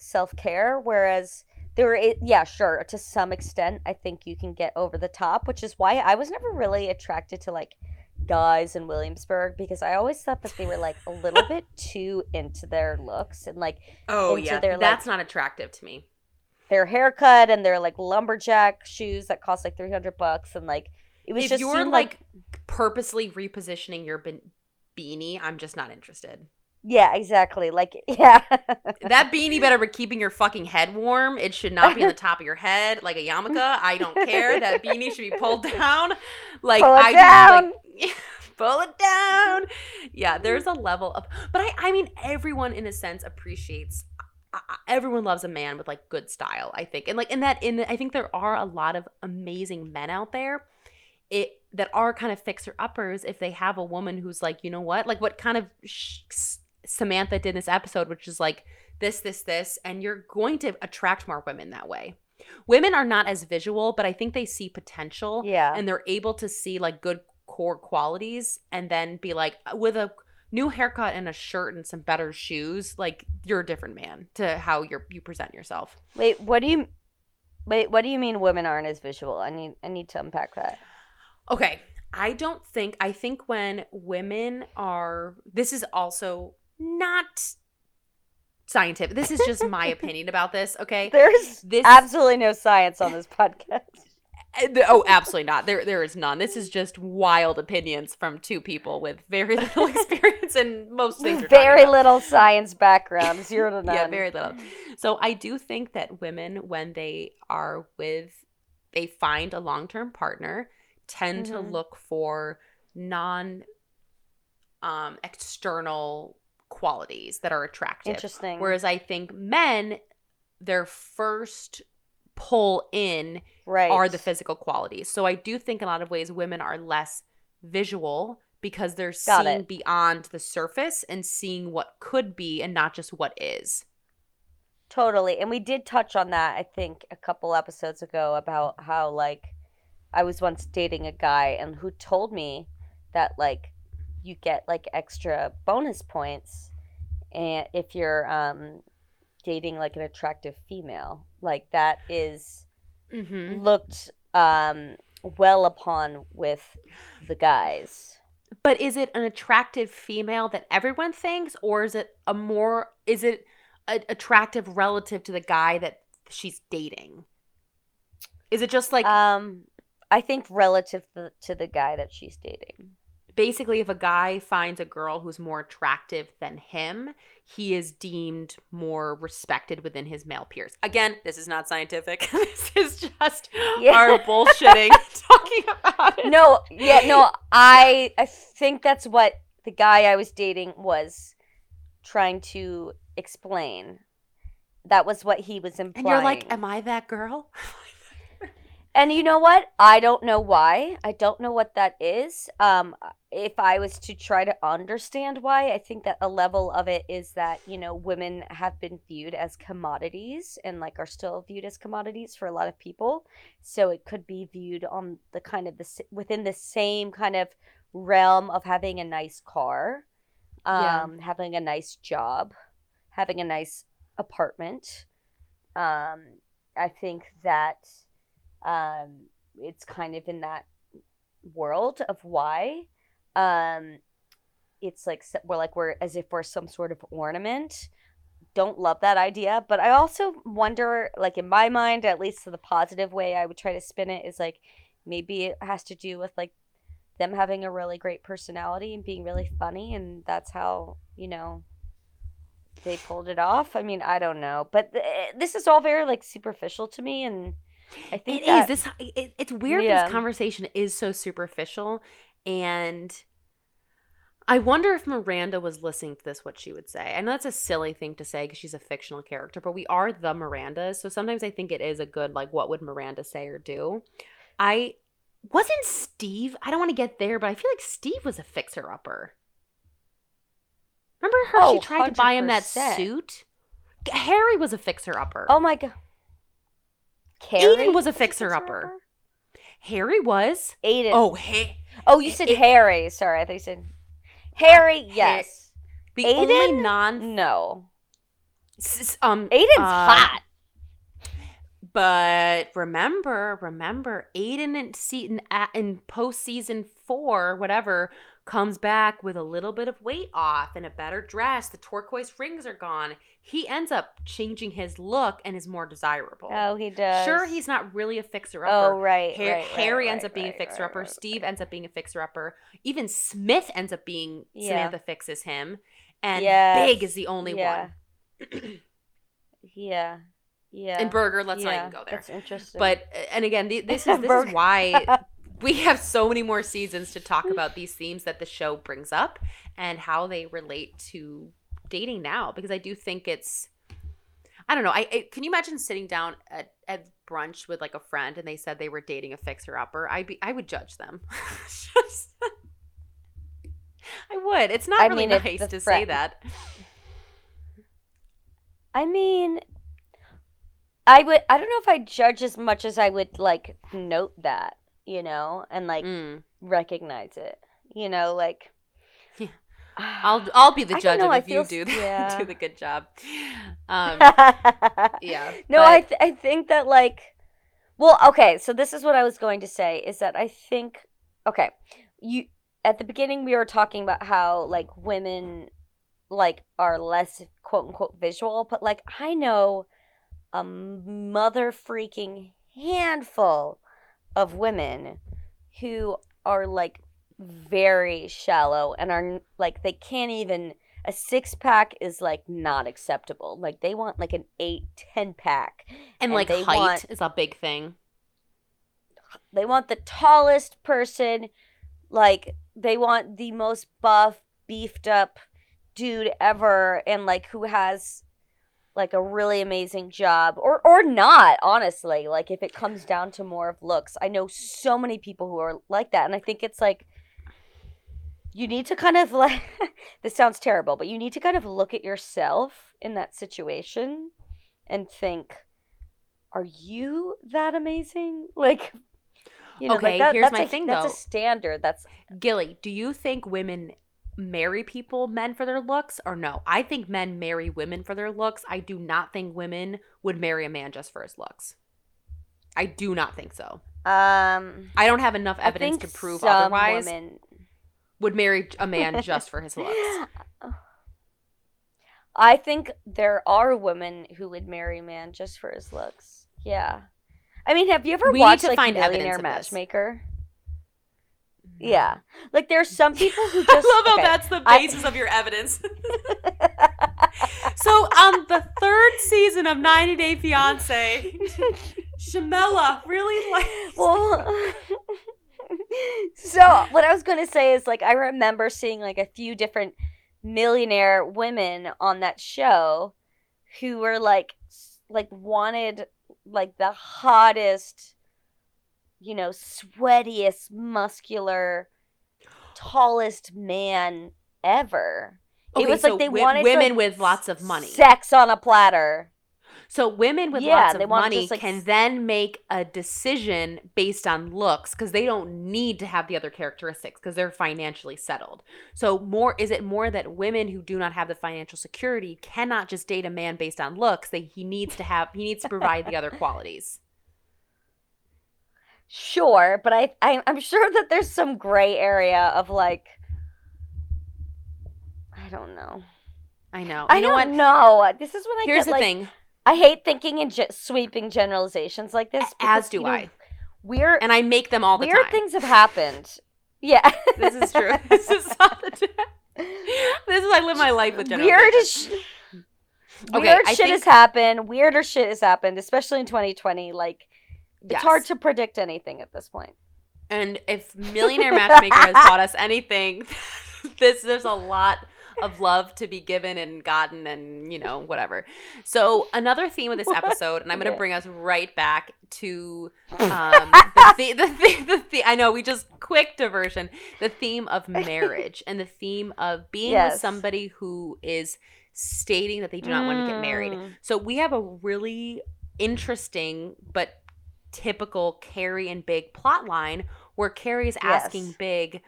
self-care, whereas there is, yeah, sure, to some extent, I think you can get over the top, which is why I was never really attracted to, like, guys in Williamsburg, because I always thought that they were, like, a little bit too into their looks and, like, oh, into yeah, their, that's like, not attractive to me. Their haircut and their, like, lumberjack shoes that cost, like, three hundred bucks, and, like, it was if just... If you're, like, like, purposely repositioning your be- beanie, I'm just not interested. Yeah, exactly. Like, yeah. That beanie better be keeping your fucking head warm. It should not be on the top of your head like a yarmulke. I don't care. That beanie should be pulled down. Like, pull it I down. Like, pull it down. Yeah, there's a level of, but I, I mean, everyone in a sense appreciates, everyone loves a man with like good style, I think. And like in that, in the, I think there are a lot of amazing men out there. It that are kind of fixer uppers if they have a woman who's like, you know what, like what kind of sh- Samantha did in this episode, which is like this, this, this, and you're going to attract more women that way. Women are not as visual, but I think they see potential, yeah, and they're able to see like good core qualities and then be like, with a new haircut and a shirt and some better shoes, like you're a different man to how you're you present yourself. Wait, what do you? Wait, what do you mean women aren't as visual? I need I need to unpack that. Okay, I don't think I think when women are, this is also not scientific. This is just my opinion about this, okay? There's this, absolutely no science on this podcast. Oh, absolutely not. There, there is none. This is just wild opinions from two people with very little experience and most things are very little science background, zero to none. Yeah, very little. So I do think that women, when they are with, they find a long-term partner, tend mm-hmm. to look for non, um, external qualities that are attractive. Interesting. Whereas I think men, their first pull in right. are the physical qualities. So I do think in a lot of ways women are less visual because they're Got seeing it. Beyond the surface and seeing what could be and not just what is. Totally. And we did touch on that, I think, a couple episodes ago about how, like, I was once dating a guy and who told me that, like, you get, like, extra bonus points and if you're um, dating, like, an attractive female. Like, that is mm-hmm. looked um, well upon with the guys. But is it an attractive female that everyone thinks, or is it a more – is it a- attractive relative to the guy that she's dating? Is it just, like – um. I think relative to the guy that she's dating. Basically, if a guy finds a girl who's more attractive than him, he is deemed more respected within his male peers. Again, this is not scientific. This is just yeah. our bullshitting talking about it. No, yeah, no, I I think that's what the guy I was dating was trying to explain. That was what he was implying. And you're like, am I that girl? And you know what? I don't know why. I don't know what that is. Um, if I was to try to understand why, I think that a level of it is that, you know, women have been viewed as commodities and, like, are still viewed as commodities for a lot of people. So it could be viewed on the kind of the within the same kind of realm of having a nice car, um, yeah. having a nice job, having a nice apartment. Um, I think that... Um, it's kind of in that world of why, um, it's like, we're like, we're as if we're some sort of ornament. Don't love that idea. But I also wonder, like, in my mind, at least the positive way I would try to spin it is, like, maybe it has to do with, like, them having a really great personality and being really funny. And that's how, you know, they pulled it off. I mean, I don't know, but th- this is all very, like, superficial to me. And I think it that, is. This it, it's weird. Yeah. This conversation is so superficial, and I wonder if Miranda was listening to this, what she would say. I know that's a silly thing to say because she's a fictional character, but we are the Mirandas, so sometimes I think it is a good, like, what would Miranda say or do? I wasn't Steve. I don't want to get there, but I feel like Steve was a fixer-upper. Remember her? Oh, she tried one hundred percent to buy him that suit. Harry was a fixer-upper. Oh my god. Carrie? Aiden was a fixer-upper. Fixer-upper? Harry was. Aiden. Oh, hey. Oh, you said Aiden. Harry. Sorry, I thought you said Harry. Yes. The Aiden? Only non. No. Um, Aiden's uh, hot. But remember, remember, Aiden in, season, in postseason four, whatever, comes back with a little bit of weight off and a better dress. The turquoise rings are gone. He ends up changing his look and is more desirable. Oh, he does. Sure, he's not really a fixer-upper. Oh, right, Har- right Harry right, ends right, up being right, a fixer-upper. Right, right, Steve right. ends up being a fixer-upper. Even Smith ends up being yeah. Samantha fixes him. And yes. Big is the only yeah. one. yeah. Yeah. And Burger, let's yeah. not even go there. That's interesting. But, and again, th- this is this is why... We have so many more seasons to talk about these themes that the show brings up and how they relate to dating now. Because I do think it's, I don't know. I, I can you imagine sitting down at, at brunch with like a friend and they said they were dating a fixer-upper? I'd be, I would judge them. Just, I would. It's not I really mean, nice to friend. say that. I mean, I would. I don't know if I judge as much as I would like note that. You know, and like mm. recognize it. You know, like yeah. I'll I'll be the I judge of if you do the, yeah. do the good job. Um, yeah. No, but. I th- I think that like, well, okay. So this is what I was going to say is that I think okay, you at the beginning we were talking about how like women like are less quote unquote visual, but like I know a mother freaking handful of women who are like very shallow and are like they can't even a six pack is like not acceptable. Like they want like an eight, ten pack. And, and like height want, is a big thing. They want the tallest person, like they want the most buff, beefed up dude ever and like who has like a really amazing job or or not, honestly, like if it comes down to more of looks. I know so many people who are like that. And I think it's like, you need to kind of like, this sounds terrible, but you need to kind of look at yourself in that situation and think, are you that amazing? Like, you know, okay, like that, here's that's my a, thing that's though. That's a standard. That's Gilly, do you think women marry people men for their looks or no? I think men marry women for their looks. I do not think women would marry a man just for his looks. I do not think so. Um, I don't have enough evidence to prove otherwise. Women would marry a man just for his looks. I think there are women who would marry a man just for his looks. Yeah. I mean, have you ever we watched need to like find Millionaire Matchmaker? Yeah. Like there's some people who just I love how okay, that's the basis I, of your evidence. So on um, the third season of ninety Day Fiance, Shamela really likes Well So what I was gonna say is like I remember seeing like a few different millionaire women on that show who were like like wanted like the hottest, you know, sweatiest, muscular, tallest man ever. Okay, it was so like they w- wanted women like with lots of money, sex on a platter. So women with yeah, lots of money just, like, can then make a decision based on looks because they don't need to have the other characteristics because they're financially settled. So more is it more that women who do not have the financial security cannot just date a man based on looks? That he needs to have, he needs to provide the other qualities. Sure, but I, I I'm sure that there's some gray area of like I don't know. I know. You I know don't what? know. This is when I Here's get, the like, thing. I hate thinking in ge- sweeping generalizations like this. Because, As do you know, I. We're and I make them all the weird time. Weird things have happened. Yeah, this is true. This is not the time. This is I live my life with generalizations. Weird, sh- okay, weird I shit think- has happened. Weirder shit has happened, especially in twenty twenty. Like. It's yes. hard to predict anything at this point. And if Millionaire Matchmaker has taught us anything, this there's a lot of love to be given and gotten and, you know, whatever. So another theme of this episode, and I'm going to bring us right back to um, the, the, the, the, the I know, we just quick diversion. The theme of marriage and the theme of being yes. with somebody who is stating that they do not mm. want to get married. So we have a really interesting but – typical Carrie and Big plot line where Carrie's asking yes. Big,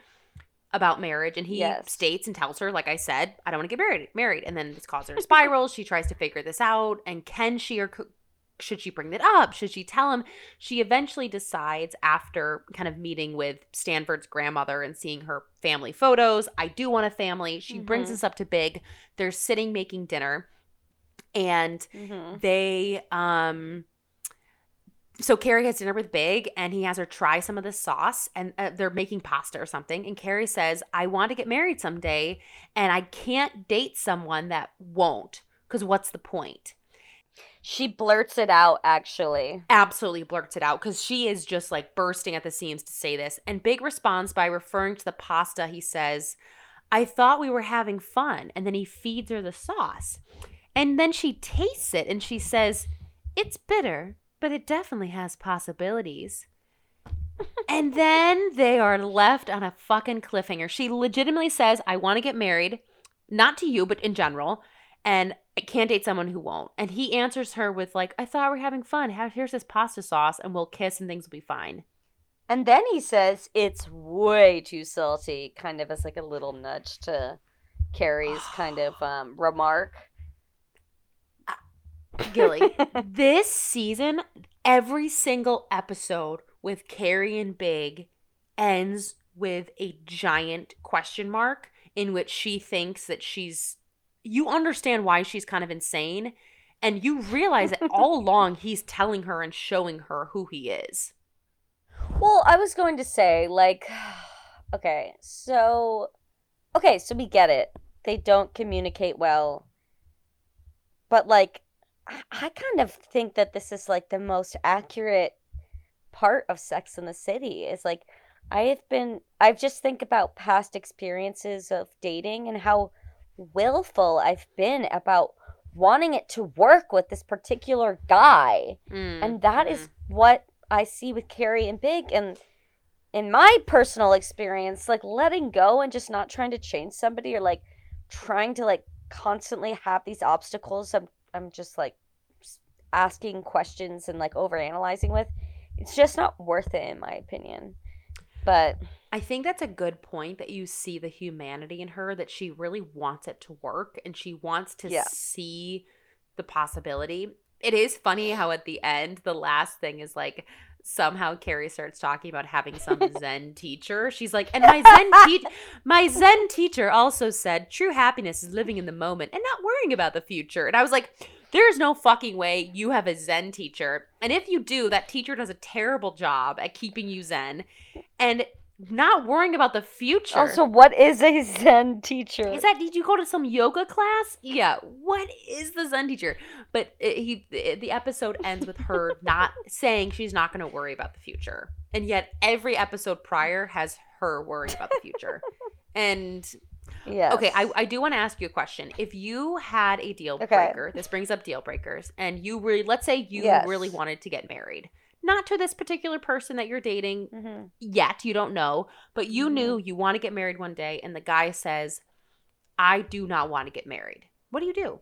about marriage, and he yes. states and tells her, like I said, I don't want to get married. Married, and then this causes her to spiral. She tries to figure this out, and can she or co- should she bring that up? Should she tell him? She eventually decides, after kind of meeting with Stanford's grandmother and seeing her family photos, I do want a family. She mm-hmm. brings this up to Big. They're sitting making dinner, and mm-hmm. they um. So Carrie has dinner with Big, and he has her try some of the sauce, and uh, they're making pasta or something. And Carrie says, I want to get married someday, and I can't date someone that won't, because what's the point? She blurts it out, actually. Absolutely blurts it out, because she is just like bursting at the seams to say this. And Big responds by referring to the pasta. He says, I thought we were having fun. And then he feeds her the sauce. And then she tastes it, and she says, it's bitter, but it definitely has possibilities. And then they are left on a fucking cliffhanger. She legitimately says, I want to get married, not to you, but in general, and I can't date someone who won't. And he answers her with, like, I thought we were having fun. Here's this pasta sauce, and we'll kiss, and things will be fine. And then he says, it's way too salty, kind of as like a little nudge to Carrie's kind of um, remark. Gilly, this season, every single episode with Carrie and Big ends with a giant question mark in which she thinks that she's – you understand why she's kind of insane, and you realize that all along he's telling her and showing her who he is. Well, I was going to say, like, okay, so – okay, so we get it. They don't communicate well, but, like – I kind of think that this is like the most accurate part of Sex and the City is like, I have been, I've just think about past experiences of dating and how willful I've been about wanting it to work with this particular guy. Mm-hmm. And that is what I see with Carrie and Big. And in my personal experience, like letting go and just not trying to change somebody or like trying to like constantly have these obstacles of I'm just like asking questions and like overanalyzing with. It's just not worth it, in my opinion. But I think that's a good point that you see the humanity in her, that she really wants it to work and she wants to yeah. see the possibility. It is funny how at the end, the last thing is like somehow Carrie starts talking about having some Zen teacher. She's like, and my Zen te- my Zen teacher also said, true happiness is living in the moment and not worrying about the future. And I was like, there's no fucking way you have a Zen teacher. And if you do, that teacher does a terrible job at keeping you Zen and not worrying about the future. Also, what is a Zen teacher? Is that, did you go to some yoga class? Yeah. What is the Zen teacher? But it, he, it, the episode ends with her not saying she's not going to worry about the future. And yet every episode prior has her worrying about the future. And yeah. Okay, I, I do want to ask you a question. If you had a deal okay. breaker, this brings up deal breakers, and you really, let's say you yes. really wanted to get married. Not to this particular person that you're dating mm-hmm. yet. You don't know. But you mm-hmm. knew you want to get married one day, and the guy says, I do not want to get married. What do you do?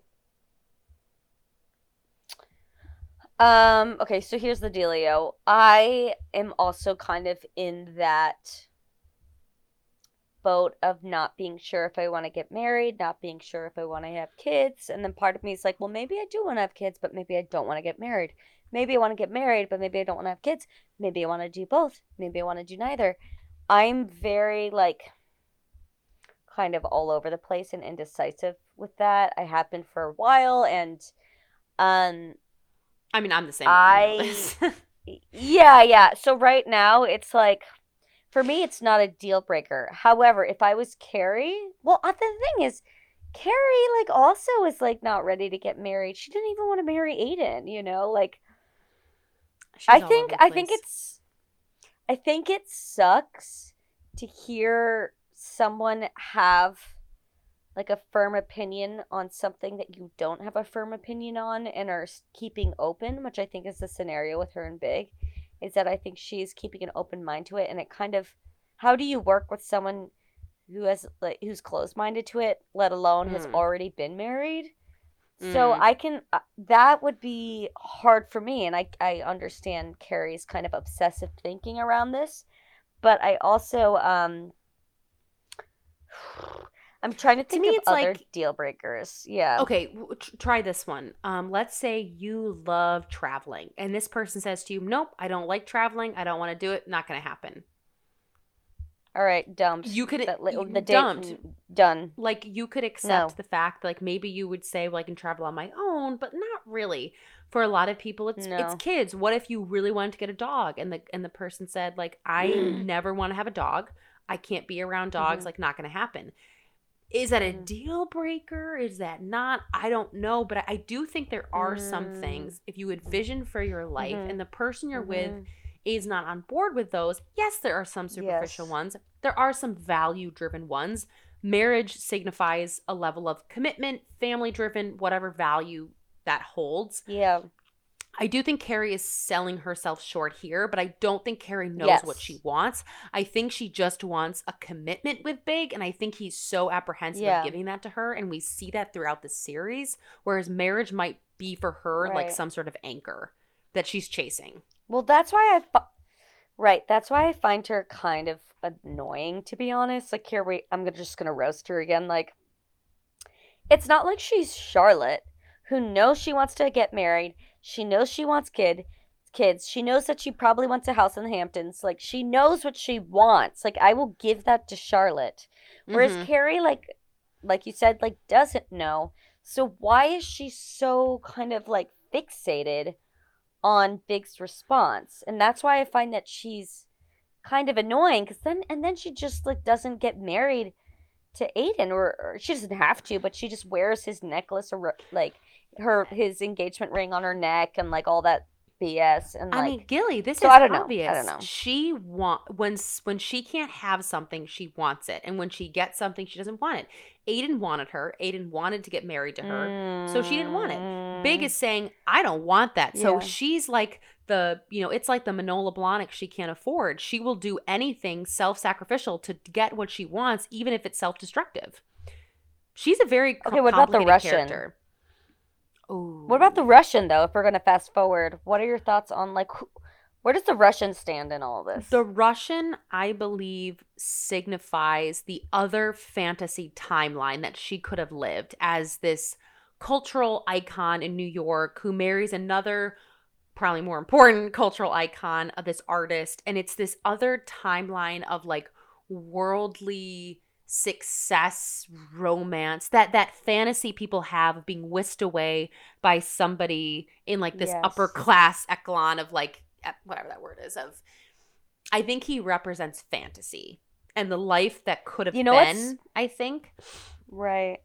Um. Okay, so here's the dealio. I am also kind of in that boat of not being sure if I want to get married, not being sure if I want to have kids. And then part of me is like, well, maybe I do want to have kids, but maybe I don't want to get married. Maybe I want to get married, but maybe I don't want to have kids. Maybe I want to do both. Maybe I want to do neither. I'm very, like, kind of all over the place and indecisive with that. I have been for a while, and um, I mean, I'm the same. I, yeah, yeah. So right now, it's like, for me, it's not a deal breaker. However, if I was Carrie, well, the thing is, Carrie, like, also is, like, not ready to get married. She didn't even want to marry Aiden, you know, like. She's I think I think it's I think it sucks to hear someone have like a firm opinion on something that you don't have a firm opinion on and are keeping open, which I think is the scenario with her and Big, is that I think she's keeping an open mind to it, and it kind of, how do you work with someone who has like who's closed-minded to it, let alone mm. has already been married? So mm. I can, uh, that would be hard for me. And I, I understand Carrie's kind of obsessive thinking around this, but I also, um, I'm trying to think to me, of it's other like, deal breakers. Yeah. Okay, w- try this one. Um, let's say you love traveling, and this person says to you, nope, I don't like traveling. I don't want to do it. Not going to happen. All right, dumped. You could that, you, the dumped. Done. Like, you could accept no. the fact, like, maybe you would say, well, I can travel on my own, but not really. For a lot of people, it's no. it's kids. What if you really wanted to get a dog, and the and the person said, like, I never want to have a dog. I can't be around dogs. Mm-hmm. Like, not going to happen. Is that a deal breaker? Is that not? I don't know. But I, I do think there are mm. some things, if you envision for your life mm-hmm. and the person you're mm-hmm. with is not on board with those. Yes, there are some superficial yes. ones. There are some value-driven ones. Marriage signifies a level of commitment, family-driven, whatever value that holds. Yeah. I do think Carrie is selling herself short here, but I don't think Carrie knows yes. what she wants. I think she just wants a commitment with Big, and I think he's so apprehensive yeah. of giving that to her, and we see that throughout the series, whereas marriage might be for her right. like some sort of anchor that she's chasing. Well, that's why I fi- right, that's why I find her kind of annoying, to be honest. Like, Carrie, I'm just going to roast her again. Like, it's not like she's Charlotte, who knows she wants to get married. She knows she wants kid, kids. She knows that she probably wants a house in the Hamptons. Like, she knows what she wants. Like, I will give that to Charlotte. Whereas mm-hmm. Carrie, like, like you said, like, doesn't know. So why is she so kind of, like, fixated on Big's response? And that's why I find that she's kind of annoying. Cause then, and then she just, like, doesn't get married to Aiden. Or, or she doesn't have to, but she just wears his necklace or, like, her his engagement ring on her neck and like all that B S and like I mean Gilly this so is I don't obvious know. I don't know. She want when when she can't have something she wants it, and when she gets something she doesn't want it. Aiden wanted her Aiden wanted to get married to her mm. so she didn't want it. Big is saying I don't want that, so yeah. she's like the you know it's like the Manolo Blahnik she can't afford. She will do anything self-sacrificial to get what she wants, even if it's self-destructive. She's a very okay what about the Russian character. Ooh. What about the Russian, though, if we're going to fast forward? What are your thoughts on, like, who, where does the Russian stand in all this? The Russian, I believe, signifies the other fantasy timeline that she could have lived as this cultural icon in New York who marries another, probably more important, cultural icon of this artist. And it's this other timeline of, like, worldly success, romance, that that fantasy people have of being whisked away by somebody in like this yes. upper class echelon of like whatever that word is of. I think he represents fantasy and the life that could have you know been, I think. Right.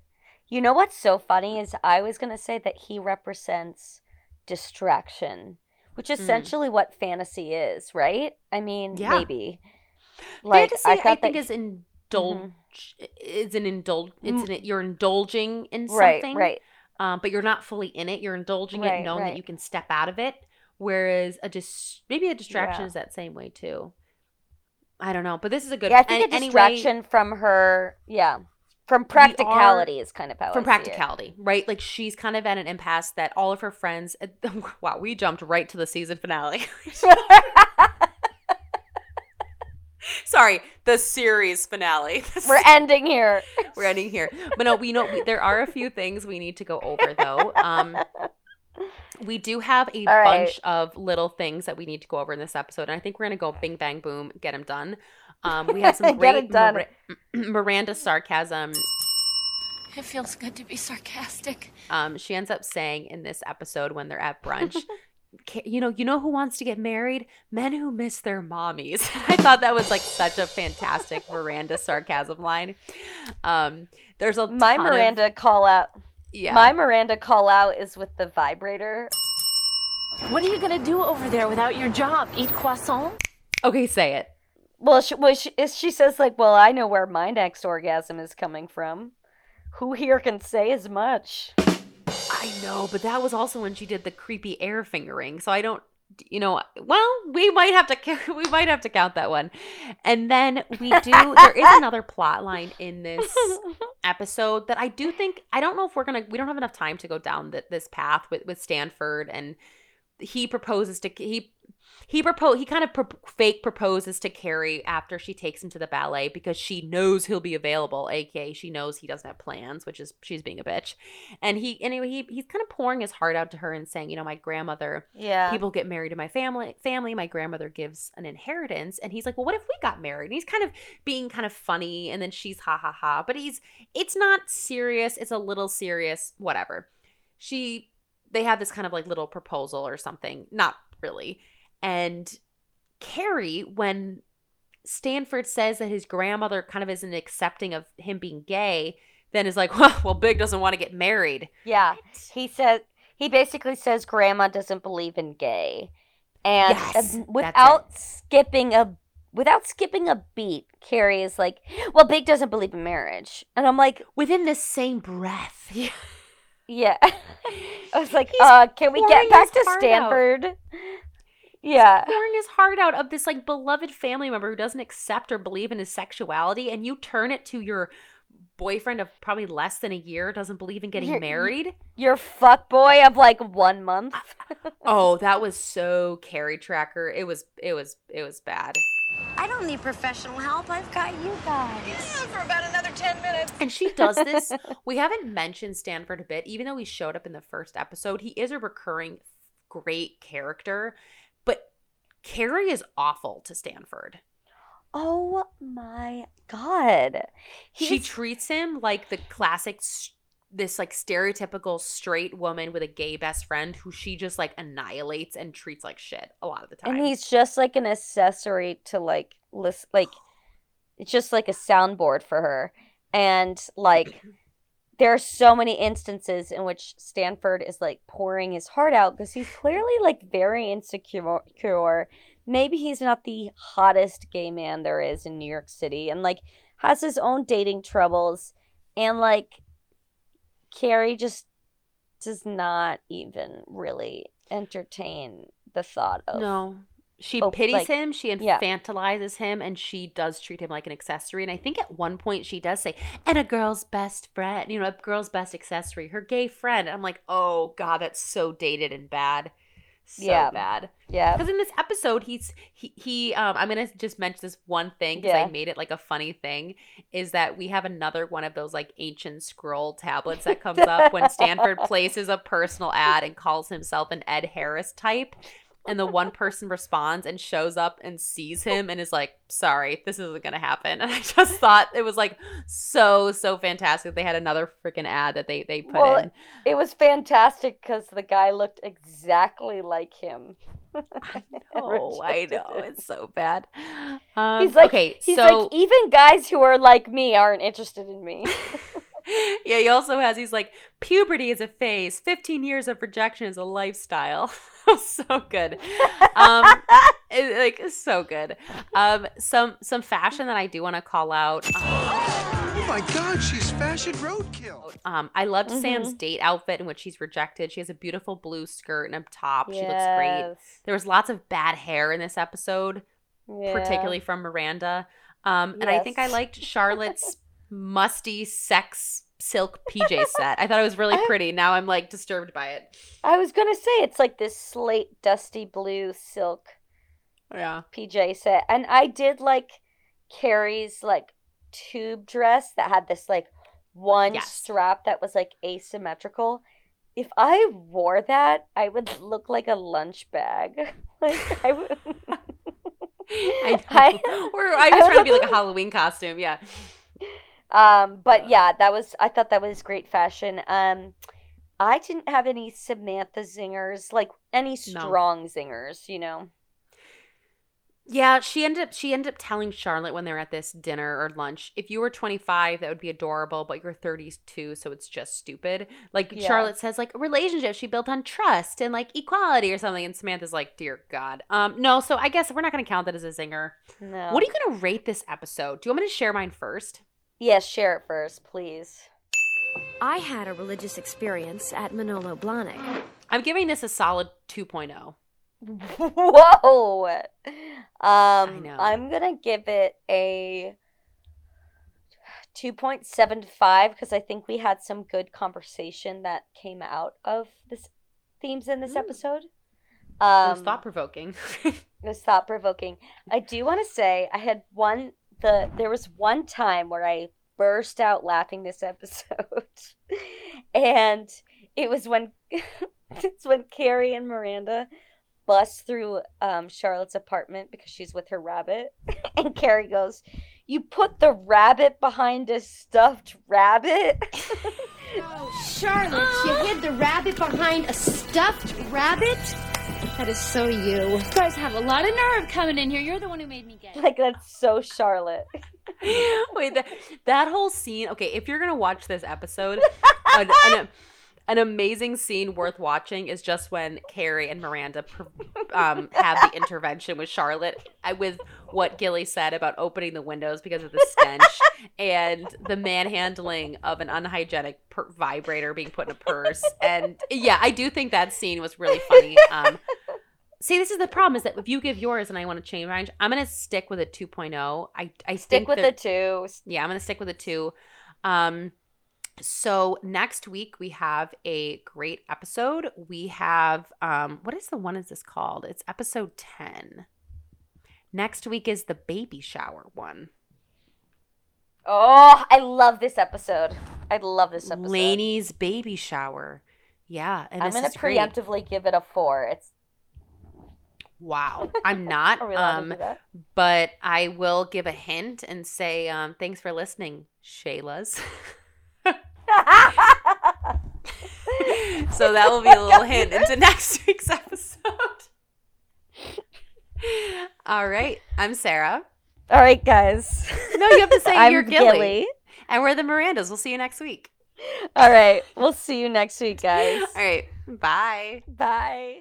You know what's so funny is I was going to say that he represents distraction, which is essentially mm. what fantasy is, right? I mean, yeah. maybe. Like, fantasy, I, I think, that- is in indulge mm-hmm. is an indulge it's an, you're indulging in something right right um but you're not fully in it, you're indulging right, it knowing right. that you can step out of it, whereas a just dis- maybe a distraction yeah. is that same way too. I don't know, but this is a good yeah, I think a, a distraction anyway, from her yeah from practicality are, is kind of how from I practicality see it. Right like she's kind of at an impasse that all of her friends wow we jumped right to the season finale Sorry, the series finale. We're ending here. We're ending here. But no, we know we, there are a few things we need to go over, though. Um, we do have a All bunch right. of little things that we need to go over in this episode. And I think we're going to go bing, bang, boom, get them done. Um, we have some great Mar- Miranda sarcasm. It feels good to be sarcastic. Um, she ends up saying in this episode when they're at brunch, You know, you know who wants to get married? Men who miss their mommies. I thought that was like such a fantastic Miranda sarcasm line. Um, there's a my Miranda of... call out. Yeah, my Miranda call out is with the vibrator. What are you gonna do over there without your job? Eat croissant? Okay, say it. Well, she, well, she, she says like, well, I know where my next orgasm is coming from. Who here can say as much? I know, but that was also when she did the creepy air fingering. So I don't, you know, well, we might have to, we might have to count that one. And then we do, there is another plot line in this episode that I do think, I don't know if we're going to, we don't have enough time to go down the, this path with, with Stanford. And he proposes to, he He proposed, he kind of pro- fake proposes to Carrie after she takes him to the ballet because she knows he'll be available, aka she knows he doesn't have plans, which is she's being a bitch. And he anyway, he he's kind of pouring his heart out to her and saying, you know, my grandmother, yeah, people get married in my family family, my grandmother gives an inheritance. And he's like, well, what if we got married? And he's kind of being kind of funny, and then she's ha ha ha. But he's it's not serious, it's a little serious, whatever. She they have this kind of like little proposal or something. Not really. And Carrie, when Stanford says that his grandmother kind of isn't accepting of him being gay, then is like, well, well Big doesn't want to get married. Yeah. He says he basically says grandma doesn't believe in gay. And yes, without skipping a without skipping a beat, Carrie is like, well, Big doesn't believe in marriage. And I'm like, within the same breath. Yeah. Yeah. I was like, uh, can we get back to Stanford? Out. Yeah. He's pouring his heart out of this like beloved family member who doesn't accept or believe in his sexuality, and you turn it to your boyfriend of probably less than a year, doesn't believe in getting your, married. Your fuckboy of like one month. Oh, that was so Carrie Tracker. It was it was it was bad. I don't need professional help. I've got you guys. Yeah, for about another ten minutes. And she does this. We haven't mentioned Stanford a bit, even though he showed up in the first episode. He is a recurring great character. Carrie is awful to Stanford. Oh my God. He's... She treats him like the classic, this like stereotypical straight woman with a gay best friend who she just like annihilates and treats like shit a lot of the time. And he's just like an accessory to like, list, like it's just like a soundboard for her. And like there are so many instances in which Stanford is, like, pouring his heart out because he's clearly, like, very insecure. Maybe he's not the hottest gay man there is in New York City and, like, has his own dating troubles. And, like, Carrie just does not even really entertain the thought of... No. She oh, pities like, him, she infantilizes yeah. him, and she does treat him like an accessory. And I think at one point she does say, and a girl's best friend, you know, a girl's best accessory, her gay friend. And I'm like, oh, God, that's so dated and bad. So yeah. bad. Yeah. Because in this episode, he's, he, he um, I'm going to just mention this one thing because yeah. I made it like a funny thing, is that we have another one of those like ancient scroll tablets that comes up when Stanford places a personal ad and calls himself an Ed Harris type. And the one person responds and shows up and sees him and is like, sorry, this isn't going to happen. And I just thought it was like so, so fantastic. They had another freaking ad that they, they put well, in. It was fantastic because the guy looked exactly like him. I know, I know. It. It's so bad. Um, he's like, okay, he's so... like, even guys who are like me aren't interested in me. Yeah, he also has, he's like, puberty is a phase. fifteen years of rejection is a lifestyle. So good. Um, it, like, so good. Um, some some fashion that I do want to call out. Um, oh my God, she's fashion roadkill. Um, I loved mm-hmm. Sam's date outfit in which she's rejected. She has a beautiful blue skirt and a top. Yes. She looks great. There was lots of bad hair in this episode, yeah. particularly from Miranda. Um, yes. And I think I liked Charlotte's musty sex silk P J set. I thought it was really pretty. Now I'm like disturbed by it. I was gonna say it's like this slate dusty blue silk yeah. P J set. And I did like Carrie's like tube dress that had this like one yes. strap that was like asymmetrical. If I wore that, I would look like a lunch bag. Like I would I know. Or I just trying to be like a Halloween costume, yeah. Um, but yeah, that was, I thought that was great fashion. Um, I didn't have any Samantha zingers, like any strong no. zingers, you know? Yeah. She ended up, she ended up telling Charlotte when they were at this dinner or lunch, if you were twenty-five, that would be adorable, but you're thirty-two. So it's just stupid. Like yeah. Charlotte says like a relationship she built on trust and like equality or something. And Samantha's like, dear God. Um, no. So I guess we're not going to count that as a zinger. No. What are you going to rate this episode? Do you want me to share mine first? Yes, share it first, please. I had a religious experience at Manolo Blahnik. I'm giving this a solid two point oh. Whoa! Um, I know. I'm going to give it a two point seven five because I think we had some good conversation that came out of this themes in this mm. episode. Um, it was thought-provoking. It was thought-provoking. I do want to say I had one the there was one time where I burst out laughing this episode, and it was when it's when Carrie and Miranda bust through um, Charlotte's apartment because she's with her rabbit, and Carrie goes, "You put the rabbit behind a stuffed rabbit." Oh, Charlotte, you hid the rabbit behind a stuffed rabbit? That is so you. You guys have a lot of nerve coming in here. You're the one who made me gay. Like, that's so Charlotte. Wait, that, that whole scene. Okay, if you're going to watch this episode, an, an, an amazing scene worth watching is just when Carrie and Miranda um, have the intervention with Charlotte with what Gilly said about opening the windows because of the stench and the manhandling of an unhygienic per- vibrator being put in a purse. And yeah, I do think that scene was really funny. Um, see, this is the problem is that if you give yours and I want to change mine, I'm going to stick with a two point oh. I, I stick with the two. Yeah, I'm going to stick with a two. Um, so next week we have a great episode. We have, um, what is the one is this called? It's episode ten. Next week is the baby shower one. Oh, I love this episode. I love this episode. Lainey's baby shower. Yeah. And I'm going to preemptively great. give it a four. It's Wow. I'm not. Are we allowed um, to do that? But I will give a hint and say um, thanks for listening, Shayla's. So that will be a little hint into next week's episode. All right. I'm Sarah. All right, guys. No, you have to say you're Gilly. Gilly. And we're the Mirandas. We'll see you next week. All right. We'll see you next week, guys. All right. Bye. Bye.